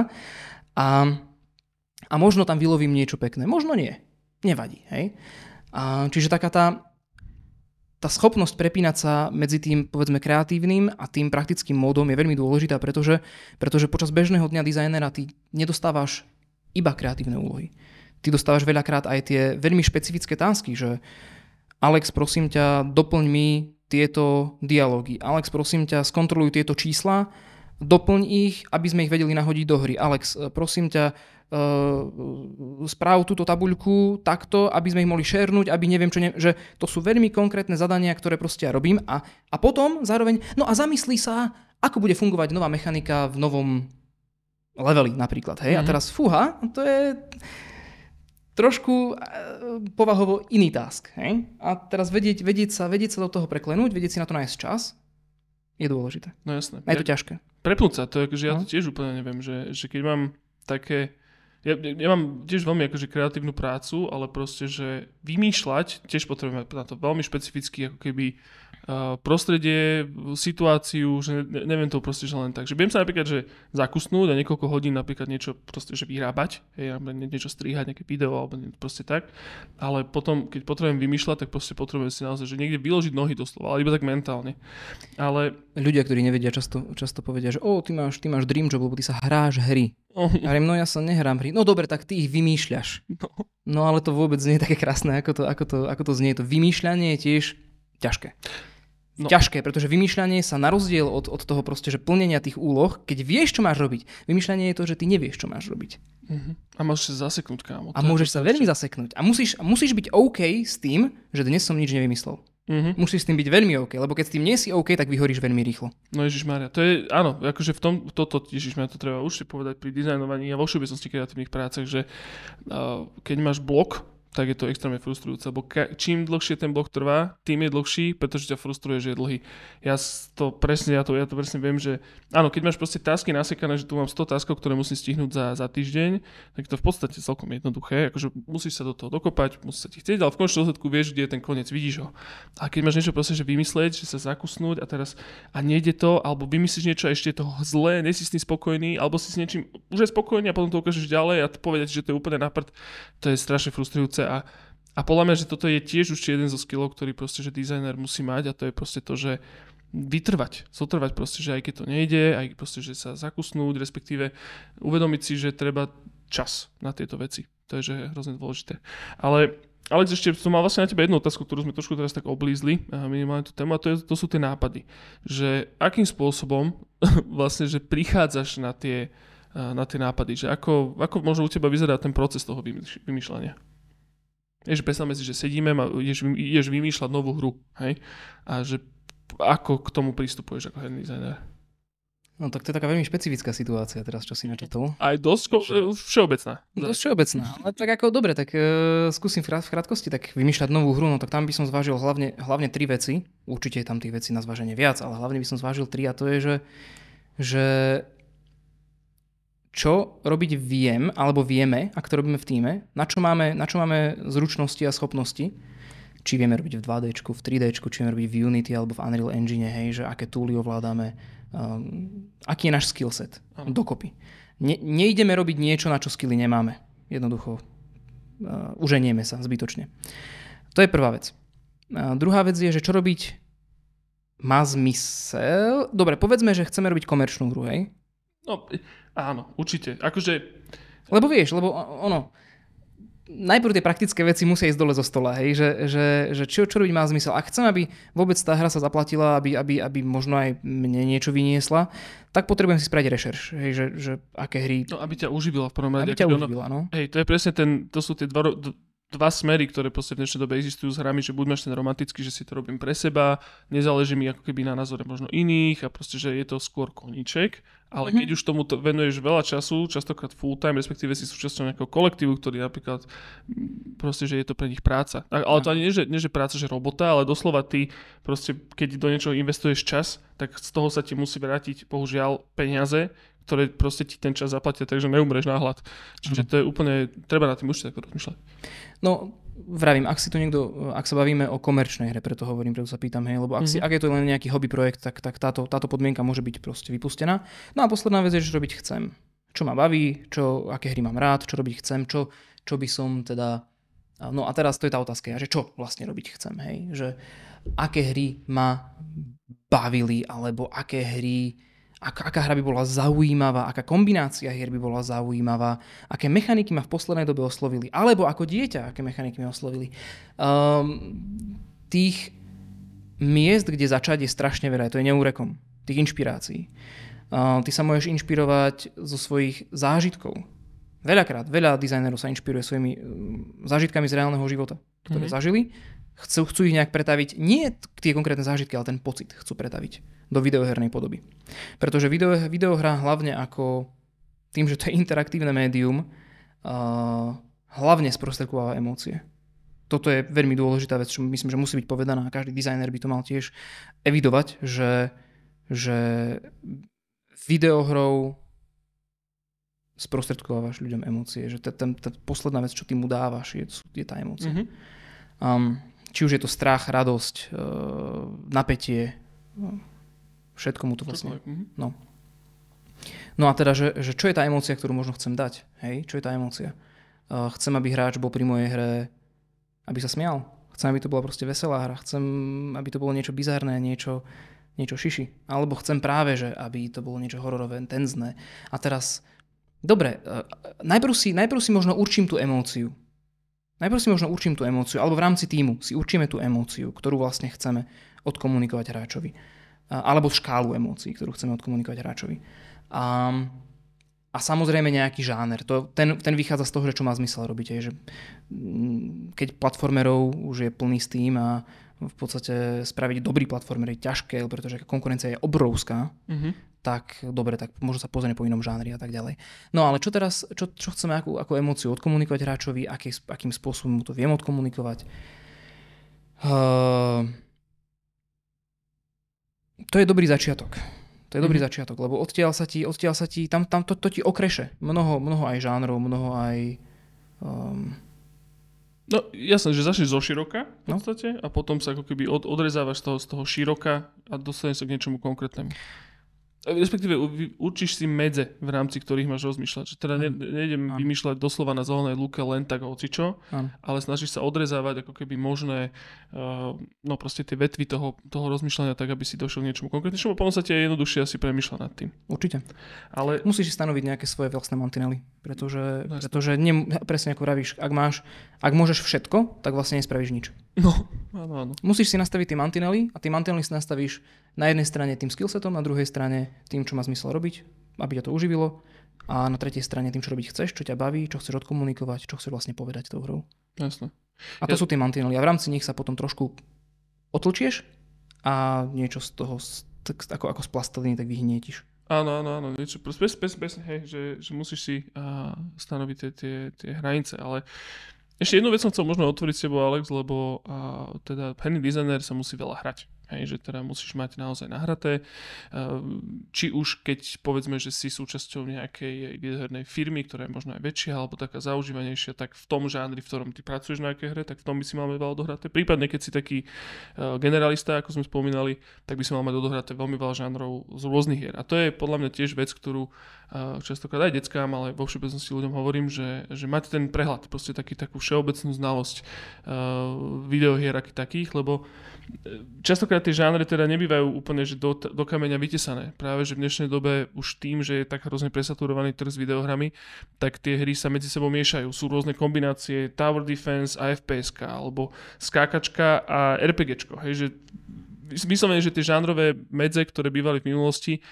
A možno tam vylovím niečo pekné. Možno nie. Nevadí. Hej? Čiže taká tá schopnosť prepínať sa medzi tým, povedzme, kreatívnym a tým praktickým módom je veľmi dôležitá, pretože počas bežného dňa dizajnera ty nedostávaš iba kreatívne úlohy. Ty dostávaš veľakrát aj tie veľmi špecifické tásky, že Alex, prosím ťa, doplň mi tieto dialógy. Alex, prosím ťa, skontroluj tieto čísla, doplň ich, aby sme ich vedeli nahodiť do hry. Alex, prosím ťa, správ túto tabuľku takto, aby sme ich mohli šernúť, aby neviem čo... Že to sú veľmi konkrétne zadania, ktoré proste ja robím a potom zároveň... No a zamyslí sa, ako bude fungovať nová mechanika v novom leveli napríklad. Hej? A teraz fúha, to je... trošku povahovo iný task. Hej? A teraz vedieť sa do toho preklenúť, vedieť si na to nájsť čas, je dôležité. No jasné. A je to ťažké. Prepnúť sa, to akože ja to tiež úplne neviem, že keď mám také... Ja mám tiež veľmi akože kreatívnu prácu, ale proste, že vymýšľať, tiež potrebujem na to veľmi špecificky ako keby prostredie, situáciu, že neviem to proste, že len tak. Že viem sa napríklad, že zakusnúť a niekoľko hodín napríklad niečo proste, že vyrábať, hej, niečo strihať, nejaké video alebo proste tak, ale potom, keď potrebujem vymýšľať, tak proste potrebujem si naozaj, že niekde vyložiť nohy doslova, ale iba tak mentálne. Ale... ľudia, ktorí nevedia, často povedia, že ty máš dream job, lebo ty sa hráš hry. Ale ja sa nehrám hry. No dobre, tak ty ich vymýšľaš. No ale to vôbec nie je také krásne, ako to znie. To vymýšľanie je tiež ťažké. No. Ťažké, pretože vymýšľanie sa na rozdiel od toho proste, že plnenia tých úloh, keď vieš, čo máš robiť, vymýšľanie je to, že ty nevieš, čo máš robiť. A môžeš sa zaseknúť, kámo. A môžeš sa veľmi zaseknúť. A musíš byť OK s tým, že dnes som nič nevymyslel. Musíš s tým byť veľmi OK, lebo keď s tým nie si OK, tak vyhoríš veľmi rýchlo. No Ježišmária, to je, áno, akože v tom, toto, Ježišmária, to treba určite povedať pri dizajnovaní a vo všeobecnosti kreatívnych prácach, že keď máš blok, tak je to extrémne frustrujúce, lebo čím dlhšie ten blok trvá, tým je dlhší, pretože ťa frustruje, že je dlhý. Ja to presne viem, že áno, keď máš proste tasky nasekané, že tu mám 100 taskov, ktoré musím stihnúť za týždeň, tak to v podstate celkom jednoduché, akože musíš sa do toho dokopať, musíš sa ti chcieť, ale v konečnom dôsledku vieš, kde je ten koniec, vidíš ho. A keď máš niečo proste, že vymyslieť, že sa zakusnúť a teraz a nejde to, alebo vymyslíš niečo a ešte je to zlé, nie si s tým spokojný, alebo si s niečím už spokojný a potom to ukážeš ďalej a povedať, že to je úplne na prd, to je strašne frustrujúce. A podľa mňa, že toto je tiež už jeden zo skillov, ktorý proste, že dizajner musí mať a to je proste to, že zotrvať proste, že aj keď to nejde, aj proste, že sa zakusnúť, respektíve uvedomiť si, že treba čas na tieto veci. To je, že hrozne dôležité. Ale Alex, ešte som mal vlastne na teba jednu otázku, ktorú sme trošku teraz tak oblízli, minimálne tú tému, a to sú tie nápady. Že akým spôsobom vlastne, že prichádzaš na tie na tie nápady, že ako môže u teba vyzerať ten proces toho vymýšľania. Jež predstavme si, že sedíme a ideš vymýšľať novú hru, hej? A že ako k tomu pristupuješ ako herný dizajner? No tak to je taká veľmi špecifická situácia teraz, čo si načítal. Aj dosť všeobecná. Dosť všeobecná, ale tak ako dobre, tak skúsim v krátkosti tak vymýšľať novú hru, no tak tam by som zvážil hlavne tri veci, určite je tam tých vecí na zváženie viac, ale hlavne by som zvážil tri a to je, že čo robiť viem, alebo vieme, ak to robíme v tíme, na čo máme zručnosti a schopnosti, či vieme robiť v 2D-čku, v 3D-čku, či vieme robiť v Unity alebo v Unreal Engine, hej, že aké túly ovládame, aký je náš skillset dokopy. Nejdeme robiť niečo, na čo skilly nemáme. Jednoducho uženieme sa zbytočne. To je prvá vec. Druhá vec je, že čo robiť má zmysel. Dobre, povedzme, že chceme robiť komerčnú hru, hej? No, áno, určite. Akože... Lebo ono, najprv tie praktické veci musia ísť dole zo stola, hej, že čo robiť má zmysel. Ak chcem, aby vôbec tá hra sa zaplatila, aby možno aj mne niečo vyniesla, tak potrebujem si spraviť rešerš, hej, že aké hry... No, aby ťa uživila v prvom rade. Aby ťa uživila, no. Hej, to je presne to sú tie dva smery, ktoré v dnešnej dobe existujú s hrami, že buď máš ten romantický, že si to robím pre seba, nezáleží mi ako keby na názore možno iných a proste, že je to skôr koníček, ale keď už tomu venuješ veľa času, častokrát full time, respektíve si súčasťou nejakého kolektívu, ktorý napríklad proste, že je to pre nich práca. Ale to ani nie, že práca, že robota, ale doslova ty proste, keď do niečoho investuješ čas, tak z toho sa ti musí vrátiť, bohužiaľ, peniaze, ktoré proste ti ten čas zaplatia, takže neumreš náhlad. Čiže to je úplne, treba na tým určite ako rozmýšľať. No, vravím, ak sa bavíme o komerčnej hre, preto hovorím, preto sa pýtam, hej, lebo ak je to len nejaký hobby projekt, tak táto podmienka môže byť proste vypustená. No a posledná vec je, že robiť chcem. Čo ma baví, aké hry mám rád, čo robiť chcem, čo by som teda... No a teraz to je tá otázka, že čo vlastne robiť chcem, hej, že aké hry ma bavili, alebo aké hry... Aká hra by bola zaujímavá, aká kombinácia hier by bola zaujímavá, aké mechaniky ma v poslednej dobe oslovili, alebo ako dieťa, aké mechaniky ma oslovili. Tých miest, kde začať, je strašne veľa, to je neúrekom, tých inšpirácií. Ty sa môžeš inšpirovať zo svojich zážitkov. Veľakrát, veľa dizajnerov sa inšpiruje svojimi zážitkami z reálneho života, ktoré zažili. Chcú ich nejak pretaviť, nie tie konkrétne zážitky, ale ten pocit chcú pretaviť do videohernej podoby. Pretože videohra hlavne ako tým, že to je interaktívne médium, hlavne sprostredkováva emócie. Toto je veľmi dôležitá vec, čo myslím, že musí byť povedaná a každý dizajner by to mal tiež evidovať, že videohrou sprostredkovávaš ľuďom emócie. Že tá posledná vec, čo ty mu dávaš, je tá emócia. Mm-hmm. Či už je to strach, radosť, napätie, všetko mu to vlastne. No. No a teda, že čo je tá emócia, ktorú možno chcem dať? Hej? Čo je tá emócia? Chcem, aby hráč bol pri mojej hre, aby sa smial. Chcem, aby to bola proste veselá hra. Chcem, aby to bolo niečo bizarné, niečo šiši. Alebo chcem práve, že aby to bolo niečo hororové, tenzné. A teraz, dobre, najprv si možno určím tú emóciu. Alebo v rámci tímu si určíme tú emóciu, ktorú vlastne chceme odkomunikovať hráčovi. Alebo škálu emócií, ktorú chceme odkomunikovať hráčovi. A samozrejme nejaký žáner. Ten vychádza z toho, že čo má zmysel robiť. Je, že keď platformerov už je plný Steam a v podstate spraviť dobrý platformer je ťažké, pretože konkurencia je obrovská, tak dobre, tak možno sa pozrieť po inom žánri a tak ďalej. No ale čo teraz, čo chceme ako emóciu odkomunikovať hráčovi, akým spôsobom mu to viem odkomunikovať? To je dobrý začiatok. Lebo odtiaľ sa ti tam to ti okreše. Mnoho aj žánrov, mnoho aj... No jasné, že začneš zo široka v podstate a potom sa ako keby odrezávaš z toho široka a dostaneš sa k niečomu konkrétnemu. Respektíve určíš si medze, v rámci ktorých máš rozmýšľať. Že teda nejdem vymýšľať doslova na zelenej lúke len tak hocičo, ale snažíš sa odrezávať ako keby možné proste tie vetvy toho rozmýšľania tak, aby si došiel k niečomu konkrétnejšomu. Po podstate je jednoduchšie asi premýšľať nad tým. Určite. Ale musíš si stanoviť nejaké svoje vlastné mantinely, pretože presne ako vravíš, ak môžeš všetko, tak vlastne nespravíš nič. No, áno. Musíš si nastaviť tie mantinely a tie mantinely si nastavíš na jednej strane tým skillsetom, na druhej strane tým, čo má zmysel robiť, aby ťa to uživilo, a na tretej strane tým, čo robiť chceš, čo ťa baví, čo chceš odkomunikovať, čo chceš vlastne povedať tou hrou. Jasne. A to sú tie mantinely a v rámci nich sa potom trošku otlčieš a niečo z toho ako z plasteliny tak vyhnietiš. Áno, niečo. Presne, hej, že musíš si stanoviť tie hranice, ale ešte jednu vec som chcel možno otvoriť s tebou, Alex, lebo teda herný dizajner sa musí veľa hrať. Hej, že teda musíš mať naozaj nahraté. Či už keď povedzme, že si súčasťou nejakej videohernej firmy, ktorá je možno aj väčšia alebo taká zaužívanejšia, tak v tom žánri, v ktorom ty pracuješ na nejakej hre, tak v tom by si mal mať veľa odohraté. Prípadne keď si taký generalista, ako sme spomínali, tak by si mal mať odohraté veľmi veľa žánrov z rôznych hier. A to je podľa mňa tiež vec, ktorú častokrát aj deckám, ale vo všeobecnosti ľuďom hovorím, že mať ten prehľad, proste takú všeobecnú znalosť videohier takých, lebo častokrát tie žánre teda nebývajú úplne že do kameňa vytesané. Práve že v dnešnej dobe už tým, že je tak hrozne presaturovaný trh s videohrami, tak tie hry sa medzi sebou miešajú. Sú rôzne kombinácie Tower Defense a FPS-ka, alebo skákačka a RPG-čko. Hej, že vyslovene, že tie žánrové medze, ktoré bývali v minulosti,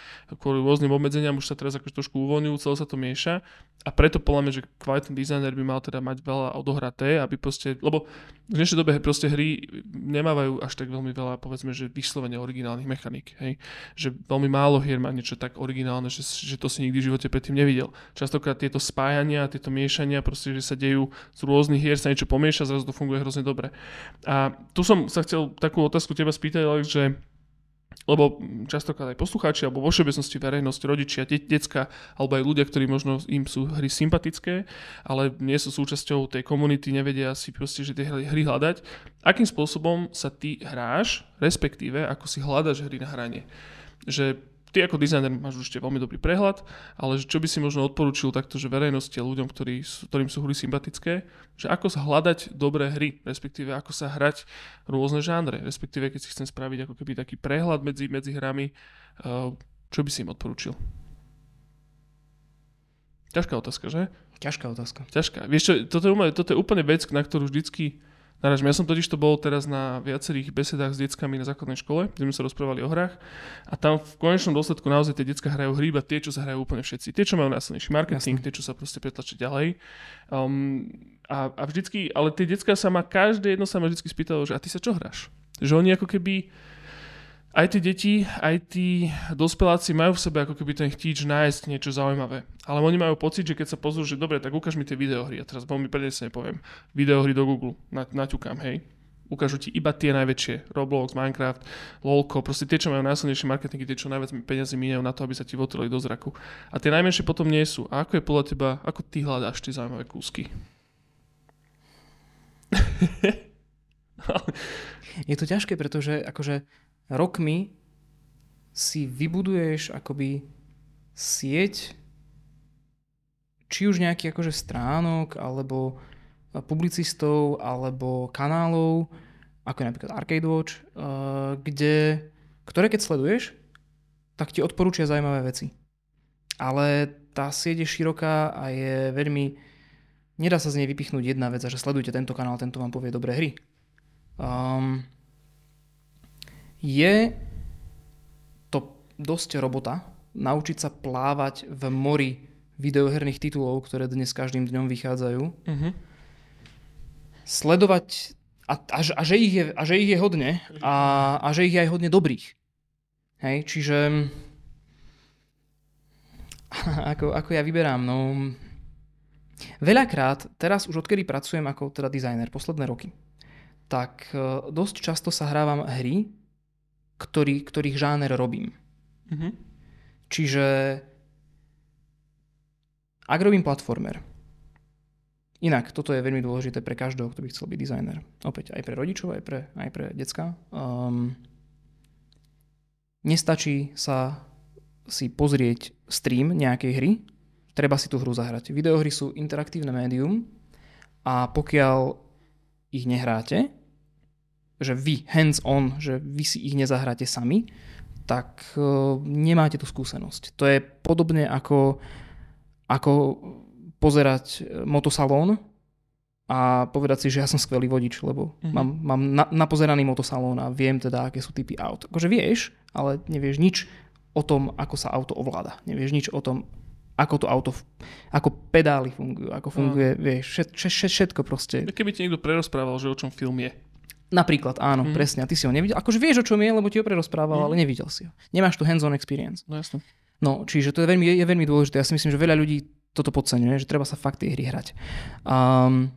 kvôli rôznym obmedzeniam, už sa teraz akože trošku uvoľňujú, celé sa to mieša. A preto podľa mňa, že kvalitný dizajner by mal teda mať veľa odohraté, aby proste, lebo v dnešnej dobe proste hry nemávajú až tak veľmi veľa, povedzme, že vyslovene originálnych mechaník, hej. Že veľmi málo hier má niečo tak originálne, že to si nikdy v živote predtým nevidel. Častokrát tieto spájania, tieto miešania, proste, že sa dejú z rôznych hier, sa niečo pomieša, zrazu to funguje hrozne dobre. A tu som sa chcel takú otázku teba spýtať, že, lebo častokrát aj poslucháči alebo vo všeobecnosti verejnosť, rodičia, decka alebo aj ľudia, ktorí možno im sú hry sympatické, ale nie sú súčasťou tej komunity, nevedia si proste, že tie hry hľadať. Akým spôsobom sa ty hráš, respektíve ako si hľadaš hry na hranie? Že ty ako dizajner máš určite veľmi dobrý prehľad, ale čo by si možno odporúčil takto, že verejnosti a ľuďom, ktorým sú hry sympatické, že ako hľadať dobré hry, respektíve ako sa hrať rôzne žánre, respektíve keď si chcem spraviť ako keby taký prehľad medzi hrami, čo by si im odporúčil? Ťažká otázka, že? Ťažká otázka. Vieš čo, toto je úplne vec, na ktorú vždycky narážim. Ja som totiž to bol teraz na viacerých besedách s deckami na základnej škole, kde sme sa rozprávali o hrách a tam v konečnom dôsledku naozaj tie decká hrajú hry, iba tie, čo sa hrajú úplne všetci. Tie, čo majú najsilnejší marketing, tie, čo sa proste pretlačia ďalej. A vždycky, ale tie decká sa ma, každé jedno sa ma vždycky spýtalo, že a ty sa čo hráš? Že oni ako keby, aj tie deti, aj tí dospeláci majú v sebe ako keby ten chtíč nájsť niečo zaujímavé. Ale oni majú pocit, že keď sa pozrú, že dobre, tak ukáž mi tie videohry. A teraz veľmi prednesne poviem. Videohry do Google. Naťukám, hej. Ukážu ti iba tie najväčšie. Roblox, Minecraft, LOLko. Proste tie, čo majú najsilnejšie marketingy, tie, čo najviac peniazy míňajú na to, aby sa ti votrili do zraku. A tie najmenšie potom nie sú. A ako je podľa teba, ako ty hľadáš tie zaujímavé kúsky? Je to ťažké, pretože akože rokmi si vybuduješ akoby sieť či už nejaký akože stránok alebo publicistov alebo kanálov ako je napríklad Arcade Watch, ktoré keď sleduješ, tak ti odporúčia zaujímavé veci. Ale tá sieť je široká a je veľmi, nedá sa z nej vypichnúť jedna vec, že sledujte tento kanál, tento vám povie dobré hry. Je to dosť robota naučiť sa plávať v mori videoherných titulov, ktoré dnes každým dňom vychádzajú. Mm-hmm. Sledovať a že ich je hodne a že ich je aj hodne dobrých. Hej, čiže ako ja vyberám, no veľakrát, teraz už odkedy pracujem ako teda dizajner posledné roky, tak dosť často sa hrávam hry, ktorých žáner robím. Mm-hmm. Čiže ak robím platformer, inak toto je veľmi dôležité pre každého, kto by chcel byť dizajner. Opäť aj pre rodičov, aj pre decka. Nestačí sa si pozrieť stream nejakej hry, treba si tú hru zahrať. Videohry sú interaktívne médium a pokiaľ ich nehráte, že vy hands-on, že vy si ich nezahráte sami, tak nemáte tú skúsenosť. To je podobne ako pozerať motosalón a povedať si, že ja som skvelý vodič, lebo mám napozeraný motosalón a viem teda, aké sú typy aut. Akože vieš, ale nevieš nič o tom, ako sa auto ovláda. Nevieš nič o tom, ako to auto, ako pedály fungujú, ako funguje, vieš, všetko proste. Keby ti niekto prerozprával, že o čom film je. Napríklad, áno, presne. A ty si ho nevidel. Akože vieš, o čom je, lebo ti ho prerozprával, ale nevidel si ho. Nemáš tu hands-on experience. No jasne. No, čiže to je veľmi dôležité. Ja si myslím, že veľa ľudí toto podceňuje, že treba sa fakt tie hry hrať.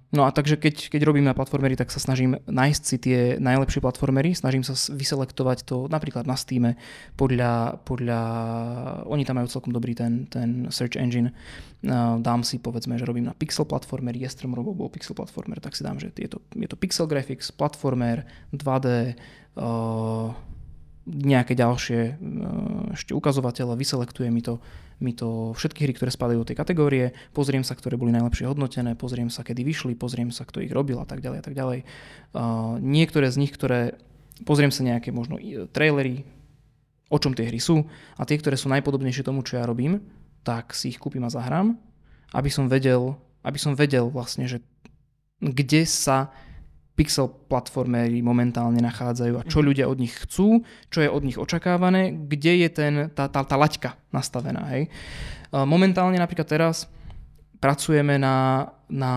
No a takže keď robím na platformery, tak sa snažím nájsť si tie najlepšie platformery, snažím sa vyselektovať to napríklad na Steame podľa oni tam majú celkom dobrý ten search engine. Dám si, povedzme, že robím na Pixel platformer, Jestermorov bol Pixel platformer, tak si dám, že je to Pixel Graphics, platformer, 2D, nejaké ďalšie ešte ukazovatele, vyselektuje mi to všetky hry, ktoré spadajú do tej kategórie, pozriem sa, ktoré boli najlepšie hodnotené, pozriem sa, kedy vyšli, pozriem sa, kto ich robil a tak ďalej a tak ďalej. Niektoré z nich, ktoré pozriem sa nejaké možno trailery, o čom tie hry sú, a tie, ktoré sú najpodobnejšie tomu, čo ja robím, tak si ich kúpim a zahrám, aby som vedel vlastne, že kde sa pixel platformery momentálne nachádzajú a čo ľudia od nich chcú, čo je od nich očakávané, kde je tá laťka nastavená. Hej. Momentálne napríklad teraz pracujeme na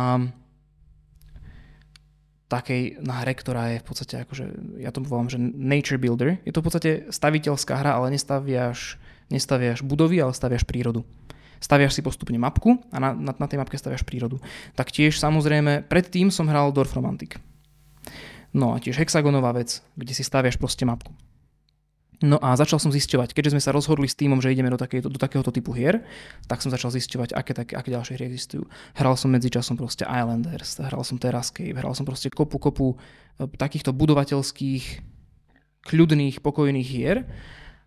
takej na hre, ktorá je v podstate, akože, ja to volám, že nature builder. Je to v podstate staviteľská hra, ale nestaviaš budovy, ale staviaš prírodu. Staviaš si postupne mapku a na tej mapke staviaš prírodu. Taktiež samozrejme predtým som hral Dorfromantik. No a tiež hexagonová vec, kde si staviaš proste mapku. No a začal som zisťovať, keďže sme sa rozhodli s tímom, že ideme do takéhoto typu hier, tak som začal zisťovať, aké ďalšie hry existujú. Hral som medzičasom proste Islanders, hral som Terrascape, hral som proste kopu takýchto budovateľských, kľudných, pokojných hier.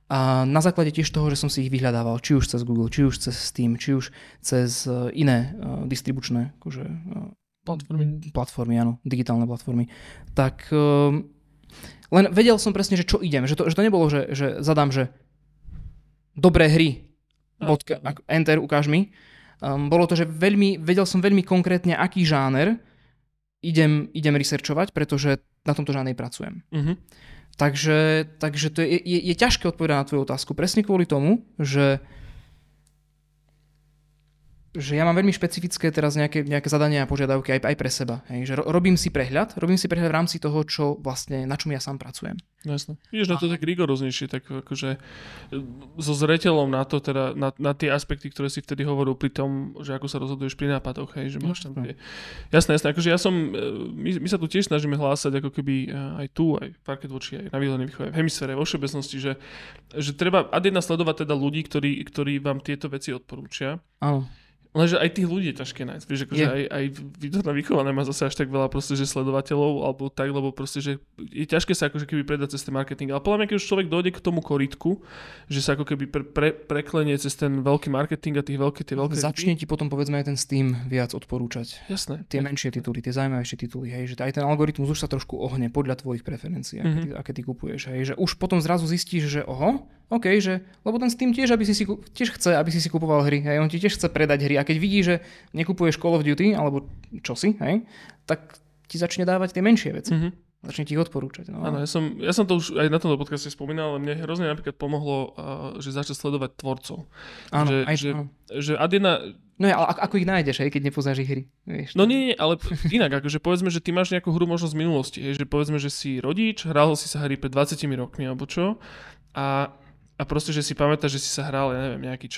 A na základe tiež toho, že som si ich vyhľadával, či už cez Google, či už cez Steam, či už cez iné distribučné platformy, áno, digitálne platformy, tak len vedel som presne, že čo idem, že to nebolo, že zadám, že dobré hry, enter, ukáž mi. Bolo to, že vedel som veľmi konkrétne, aký žáner idem researchovať, pretože na tomto žánri pracujem. Mhm. Takže to je ťažké odpovedať na tvoju otázku. Presne kvôli tomu, že ja mám veľmi špecifické teraz nejaké zadania a požiadavky aj pre seba. Hej? Že robím si prehľad v rámci toho, čo vlastne, na čom ja sám pracujem. Jasne. Ideš na to tak rigoróznejšie, tak akože so zreteľom na to, teda na tie aspekty, ktoré si vtedy hovoril pri tom, že ako sa rozhoduješ pri nápadoch, hej, že máš tam tie. Jasné, akože my sa tu tiež snažíme hlásať, ako keby aj tu, aj v Arcade Watchi, aj na Videohernej výchove, v Hemisfére, vo všeobecnosti, že treba ad jedna sledovať teda ľudí, ktorí vám tieto veci odporúčia. Áno. Lenže aj tých ľudí je ťažké nájsť. Vieš, akože aj Videoherná výchova nemá zase až tak veľa proste, že sledovateľov, alebo tak, lebo proste, že je ťažké sa akože keby predať cez ten marketing. Ale podľa mňa, keď už človek dojde k tomu korytku, že sa ako keby preklenie cez ten veľký marketing a tie veľké začne ti potom, povedzme, aj ten Steam viac odporúčať. Jasné. Tie menšie tituly, tie zaujímavejšie tituly, hej, že aj ten algoritmus už sa trošku ohne podľa tvojich preferencií, aké ty kupuješ, hej, že už potom zrazu zistíš, že oho, okej, že lebo ten Steam tiež chce, aby si kupoval hry, hej, on ti tiež chce predať hry. A keď vidí, že nekupuješ Call of Duty alebo čosi, hej, tak ti začne dávať tie menšie veci. Mm-hmm. Začne ti ich odporúčať. No. Áno, ja som to už aj na tomto podcaste spomínal, ale mne hrozne napríklad pomohlo, že začať sledovať tvorcov. Áno, že ad jedna... No ja, ako ich nájdeš, hej, keď nepoznáš ich hry? Vieš, no nie, ale inak, akože povedzme, že ty máš nejakú hru možno z minulosti, hej, že povedzme, že si rodič, hral si sa hry pred 20 rokmi alebo čo a proste, že si pamätáš, že si sa hral, ja neviem, nejaký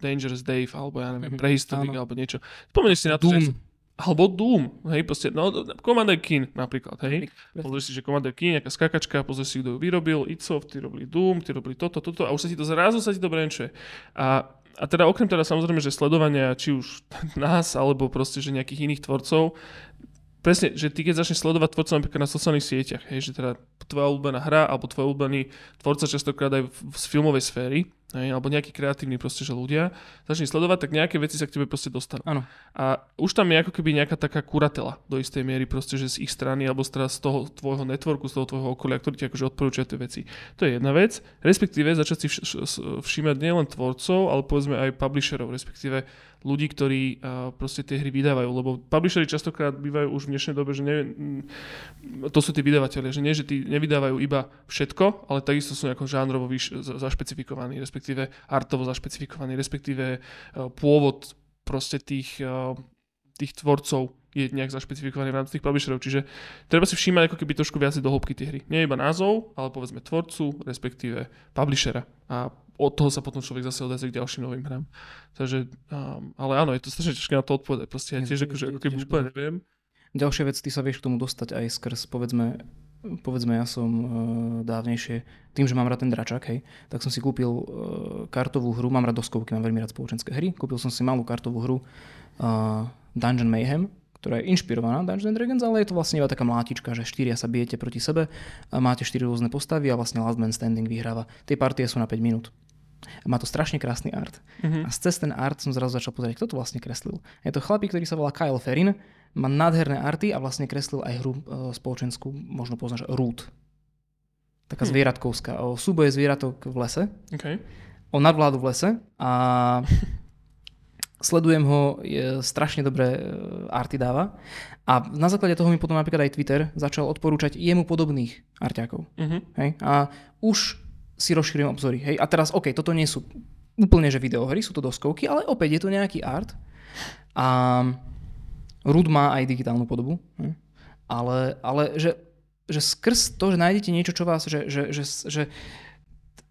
Dangerous Dave, alebo ja neviem, Prehistoric, alebo niečo. Spomenieš si na to, Doom. Alebo Doom, hej, proste, no, Commander Keen napríklad, hej. Pozrieš si, že Commander Keen, nejaká skakačka, pozrieš si, kto ju vyrobil, Itsoft, ty robili Doom, ty robili toto, a už zrazu sa ti to brančuje. A teda okrem teda samozrejme, že sledovania, či už nás, alebo proste, že nejakých iných tvorcov, presne, že ty keď začneš sledovať tvorcov napríklad na sociálnych sieťach, hej, že teda tvoja obľúbená hra alebo tvoj obľúbený tvorca častokrát aj z filmovej sféry, hej, alebo nejaký kreatívny proste, že ľudia začneš sledovať, tak nejaké veci sa k tebe proste dostanú. Ano. A už tam je ako keby nejaká taká kuratela do istej miery proste, že z ich strany alebo z toho tvojho networku, z toho tvojho okolia, ktorý ti akože odporúčia tie veci. To je jedna vec, respektíve začať si všímať nielen tvorcov, ale povedzme aj publisherov, respektíve ľudí, ktorí proste tie hry vydávajú, lebo publisheri častokrát bývajú už v dnešnej dobe, že to sú tí vydavatelia, že nie, že tí nevydávajú iba všetko, ale takisto sú nejako žánrovo zašpecifikovaní, respektíve artovo zašpecifikovaný, respektíve pôvod proste tých tvorcov je nejak zašpecifikovaný v rámci tých publisherov. Čiže treba si všímať ako keby trošku viac do hĺbky tej hry. Nie iba názov, ale povedzme tvorcu, respektíve publishera. A od toho sa potom človek zase odrazí k ďalším novým hrám. Takže, ale áno, je to strašne ťažké na to odpovedať. Proste ja tiež ako keby úplne neviem. Ďalšia vec, ty sa vieš k tomu dostať aj skrz, povedzme ja som dávnejšie, tým, že mám rád ten dračák, hej, tak som si kúpil kartovú hru, mám rád doskovky, mám veľmi rád spoločenské hry, kúpil som si malú kartovú hru Dungeon Mayhem, ktorá je inšpirovaná Dungeons and Dragons, ale je to vlastne iba taká mlátička, že štyria sa bijete proti sebe, a máte štyri rôzne postavy a vlastne last man standing vyhráva. Tie partie sú na 5 minút. A má to strašne krásny art. A cez ten art som zrazu začal pozerať, kto to vlastne kreslil. Je to chlapík, ktorý sa volá Kyle Ferrin, má nádherné arty a vlastne kreslil aj hru spoločenskú, možno poznáš, Root. Taká zvieratkovská, o súboje zvieratok v lese, okay. O nadvládu v lese a... Sledujem ho, je strašne dobré arty dáva a na základe toho mi potom napríklad aj Twitter začal odporúčať jemu podobných arťákov. Hej? A už si rozšírim obzory. Hej? A teraz, OK, toto nie sú úplne že videohry, sú to doskovky, ale opäť je to nejaký art a Root má aj digitálnu podobu, hej? Ale že skrz to, že nájdete niečo, čo vás, že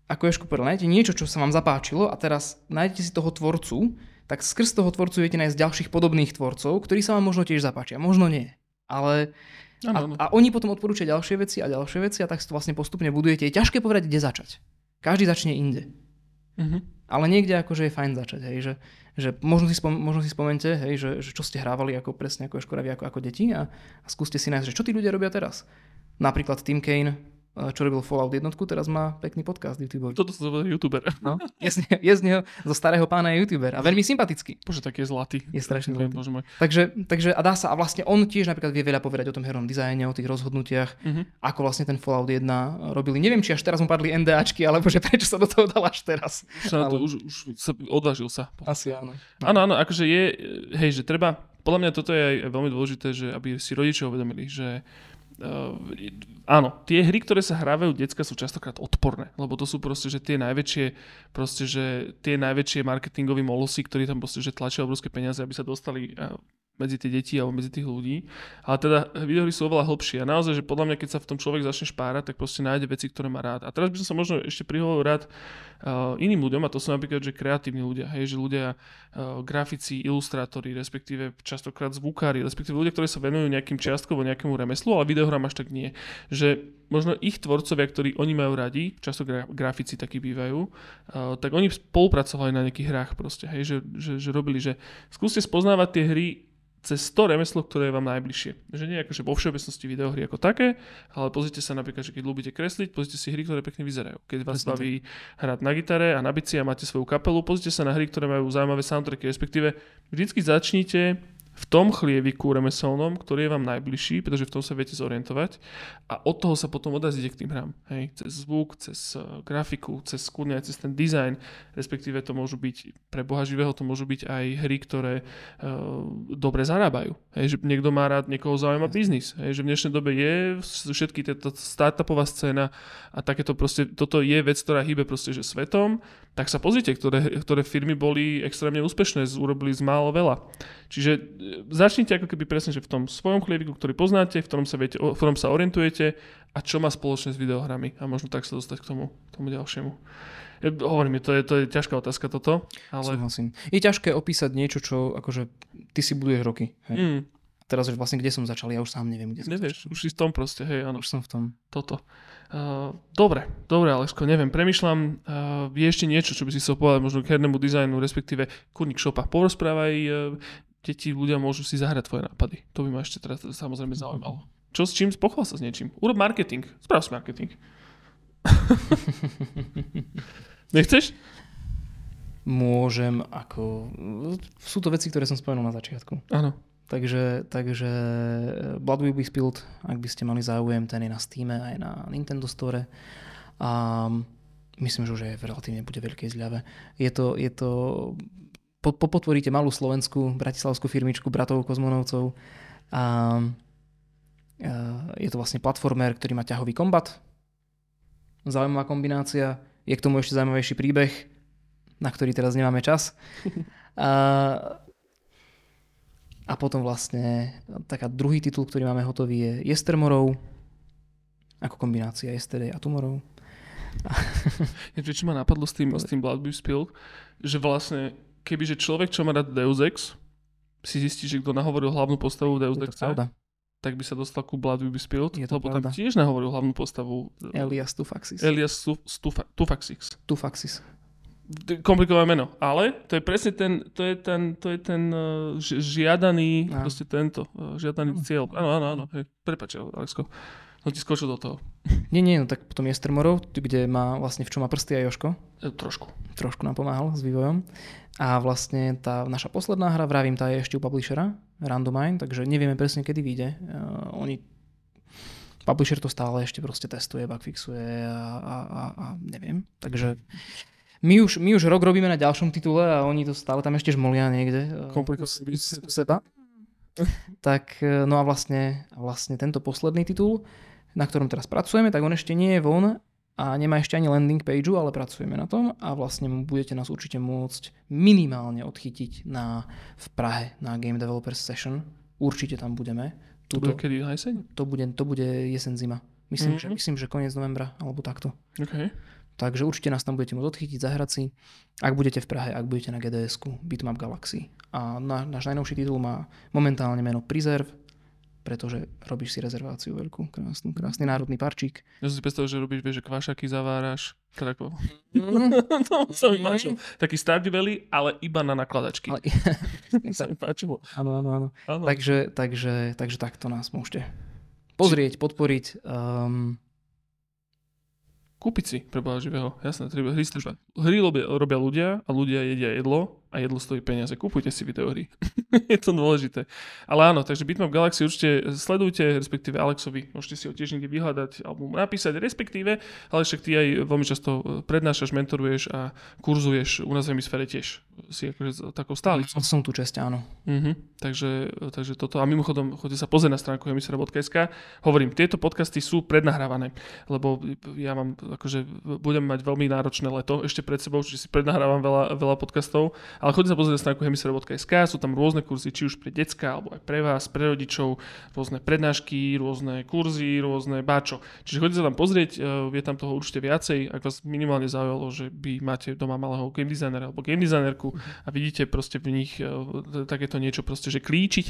ako Ježko povedal, nájdete niečo, čo sa vám zapáčilo a teraz nájdete si toho tvorcu, tak skrz toho tvorcu viete nájsť ďalších podobných tvorcov, ktorí sa vám možno tiež zapáčia. Možno nie. Ale a oni potom odporúčia ďalšie veci a tak si to vlastne postupne budujete. Je ťažké povedať, kde začať. Každý začne inde. Ale niekde akože je fajn začať. Hej, že možno si spomente, hej, že čo ste hrávali ako presne ako škoraví, ako deti a skúste si nájsť, že čo tí ľudia robia teraz. Napríklad Tim Cain, čo robil Fallout 1, teraz má pekný podcast YouTube. Toto sa zvolá YouTuber. No, je z neho, zo starého pána je YouTuber a veľmi sympatický. Bože, tak je zlatý. Je strašne zlatý. Bože môj. Takže a dá sa, a vlastne on tiež napríklad vie veľa povedať o tom hernom dizajne, o tých rozhodnutiach, ako vlastne ten Fallout 1 robili. Neviem, či až teraz mu padli NDAčky, ale bože, prečo sa do toho dal až teraz. Už sa odvážil sa. Asi áno. Áno, akože je, hej, že treba, podľa mňa toto je aj veľmi dôležité, že aby si rodičia uvedomili, že áno, tie hry, ktoré sa hrávajú decka, sú častokrát odporné, lebo to sú proste, že tie najväčšie marketingové molosy, ktorí tam proste, že tlačia obrovské peniaze, aby sa dostali medzi tie deti alebo medzi tých ľudí. Ale teda videohry sú oveľa hlbšie a naozaj, že podľa mňa, keď sa v tom človek začne špárať, tak proste nájde veci, ktoré má rád. A teraz by som sa možno ešte prihovoril rád iným ľuďom, a to sú napríklad, že kreatívni ľudia, hej, že ľudia, grafici, ilustrátori, respektíve častokrát zvukári, respektíve ľudia, ktorí sa venujú nejakým čiastkovo nejakému remeslu, ale videohra máš tak nie. Že možno ich tvorcovia, ktorí oni majú radi, často grafici takí bývajú, tak oni spolupracovali na nejakých hrách proste, hej, že robili, že skúste spoznávať tie hry cez to remeslo, ktoré je vám najbližšie. Že nie akože vo všeobecnosti videohry ako také, ale pozrite sa napríklad, že keď ľúbite kresliť, pozrite si hry, ktoré pekne vyzerajú. Keď vás baví hrať na gitare a na bicie a máte svoju kapelu, pozrite sa na hry, ktoré majú zaujímavé soundtracky, respektíve vždycky začnite v tom chlieviku remeselnom, ktorý je vám najbližší, pretože v tom sa viete zorientovať a od toho sa potom odrazíte k tým hrám. Hej, cez zvuk, cez grafiku, cez skúrne aj cez ten dizajn, respektíve to môžu byť, pre boha živého, to môžu byť aj hry, ktoré dobre zarábajú. Hej, že niekto má rád, niekoho zaujíma biznis. Hej, že v dnešnej dobe je všetky táto startupová scéna a takéto proste, toto je vec, ktorá hýbe proste, že svetom, tak sa pozrite, ktoré firmy boli extrémne úspešné, urobili z málo veľa. Čiže začnite ako keby presne, že v tom svojom chlieviku, ktorý poznáte, v ktorom sa orientujete a čo má spoločné s videohrami a možno tak sa dostať k tomu ďalšiemu. Hovorím, to je ťažká otázka toto. Ale... Súhlasím. Je ťažké opísať niečo, čo akože ty si buduješ roky. Hej? Teraz už vlastne kde som začal, ja už sám neviem, kde som začal. Už si v tom proste, hej, áno. Už som v tom. Toto. Dobre, Aleško, neviem, premyšľam, je ešte niečo, čo by si chcel povedať možno k hernému dizajnu, respektíve kurník šopa. Porozprávaj, deti, ľudia môžu si zahrať tvoje nápady. To by ma ešte teraz samozrejme zaujímalo. Čo s čím? Pochvál sa s niečím. Urob marketing. Sprav si marketing. Nechceš? Môžem, ako... Sú to veci, ktoré som spomenul na začiatku. Áno. Takže Blood Will Be Spilled, ak by ste mali záujem, ten je na Steam aj na Nintendo Store. A myslím, že už je relatívne bude veľkej zľave. Je to podporíte malú slovenskú, bratislavskú firmičku Bratov Kozmonovcov. A je to vlastne platformer, ktorý má ťahový kombat. Zaujímavá kombinácia. Je k tomu ešte zaujímavejší príbeh. na ktorý teraz nemáme čas. A potom vlastne taká druhý titul, ktorý máme hotový, je Jestermorov, ako kombinácia Yesterday a Tomorrow. Niečo, čo ma napadlo s tým Blood Will Be Spilled, že vlastne kebyže človek, čo má rád Deus Ex, si zistí, že kto nahovoril hlavnú postavu v Deus Ex, tak by sa dostal ku Blood Will Be Spilled, lebo pravda. Tam tiež nahovoril hlavnú postavu Elias Tufaxis. Komplikované meno, ale to je presne ten žiadaný, proste tento, žiadaný cieľ. Áno, prepáč, Alexko. No ti skočil do toho. Nie, no tak potom Jestermorov, kde má vlastne v čom má prsty aj Joško. Trošku nám pomáhal s vývojom. A vlastne tá naša posledná hra, vravím, tá je ešte u publishera, Randomine, takže nevieme presne, kedy vyjde. Publisher to stále ešte proste testuje, bugfixuje a neviem. Takže my už rok robíme na ďalšom titule a oni to stále tam ešte žmolia niekde. Komplikované seba. Tak no a vlastne tento posledný titul, na ktorom teraz pracujeme, tak on ešte nie je von a nemá ešte ani landing pageu, ale pracujeme na tom a vlastne budete nás určite môcť minimálne odchytiť v Prahe na Game Developer Session. Určite tam budeme. To bude jesen zima. Myslím, že koniec novembra, alebo takto. Okay. Takže určite nás tam budete môcť odchytiť, zahrať si. Ak budete v Prahe, ak budete na GDS-ku, Bitmap Galaxy. A náš najnovší titul má momentálne meno Preserve, pretože robíš si rezerváciu veľkú, krásny národný parčík. Ja som si predstavil, že robíš, vieš, že kvašaky zaváraš, tako. To sa mi páčilo. Taký Stardew Valley, ale iba na nakladačky. To sa mi páčilo. Áno. Takže takto nás môžete pozrieť, podporiť. Kúpiť si pre Boha živého. Jasné, treba hry služba. Hry robia ľudia a ľudia jedia jedlo a jedlo stojí peniaze. Kúpujte si videohry. Je to dôležité. Ale áno, takže Bitmap Galaxy určite sledujte, respektíve Alexovi. Môžete si ho tiež niekde vyhľadať alebo napísať, respektíve, ale však ty aj veľmi často prednášaš, mentoruješ a kurzuješ u nás v Hemisfére tiež. Si akože takou stálicou. Som tu česť, áno. Takže toto. A mimochodom, choďte sa pozrieť na stránku hemisfera.sk. Hovorím, tieto podcasty sú prednahrávané, lebo ja mám akože budem mať veľmi náročné leto ešte pred sebou, čiže si prednahrávam veľa podcastov, ale choďte sa pozrieť na stránku hemisfera.sk, sú tam rôzne kurzy, či už pre decka, alebo aj pre vás, pre rodičov, rôzne prednášky, rôzne kurzy, rôzne báčo. Čiže choďte sa tam pozrieť, je tam toho určite viacej, ak vás minimálne zaujalo, že by máte doma malého game designera alebo game designerku a vidíte proste v nich takéto niečo proste, že klíčiť,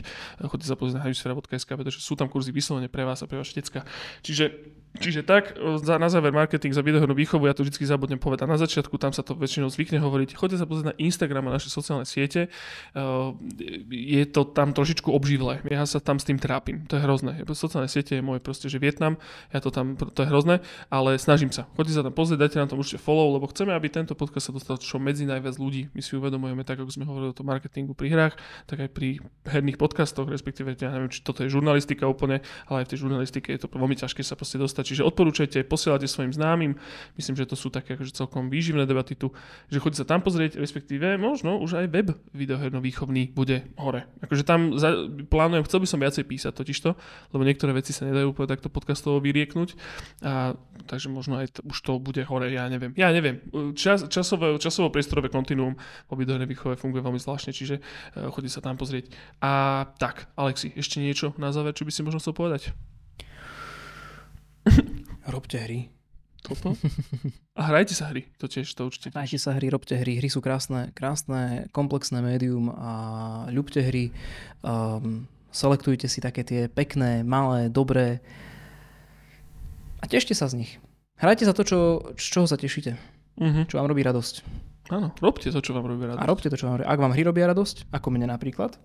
choďte sa pozrieť na hemisfera.sk, pretože sú tam kurzy vyslovene pre vás a pre vaše decka. Čiže tak, na záver marketing za videohrnú výchovu, ja to vždycky zabudnem povedať na začiatku, tam sa to väčšinou zvykne hovoriť. Choďte sa pozrieť na Instagram a naše sociálne siete, je to tam trošičku obživlé, ja sa tam s tým trápim, to je hrozné. Sociálne siete je moje proste, že Vietnam, to je hrozné, ale snažím sa. Choďte sa tam pozrieť, dajte nám tam určite follow, lebo chceme, aby tento podcast sa dostal čo medzi najviac ľudí. My si uvedomujeme, tak ako sme hovorili o tom marketingu pri hrách, tak aj pri herných podcastoch, respektíve ja neviem, či toto je žurnalistika úplne, ale aj v tej žurnalistike je to veľmi ťažké sa proste dostať. Čiže odporúčajte, posielajte svojim známym. Myslím, že to sú také akože celkom výživné debaty tu, že choďte sa tam pozrieť, respektíve možno už aj web videoherno výchovný bude hore. Akože tam plánujem, chcel by som viacej písať totižto, lebo niektoré veci sa nedajú úplne takto podcastovo vyrieknúť. A takže možno aj už to bude hore, ja neviem. Časovo priestorové kontinuum o videohernej výchove funguje veľmi zvláštne, čiže choďte sa tam pozrieť. A tak, Alexi, ešte niečo na záver, čo by si možno chcel povedať? Robte hry. Toto? A hrajte sa hry. To tiež to určite. Hrajte sa hry, robte hry. Hry sú krásne, komplexné médium a ľubte hry. Selektujte si také tie pekné, malé, dobré a tešte sa z nich. Hrajte sa to, z čoho sa tešíte. Čo vám robí radosť. Áno, robte to, čo vám robí radosť. Ak vám hry robia radosť, ako mne napríklad,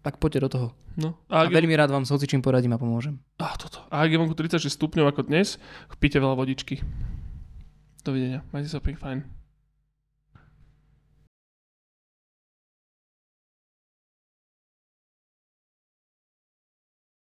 tak poďte do toho. No, a veľmi rád vám s hocičím poradím a pomôžem. A ak je vonku 36 stupňov ako dnes, píte veľa vodičky. Dovidenia. Majte sa fajn.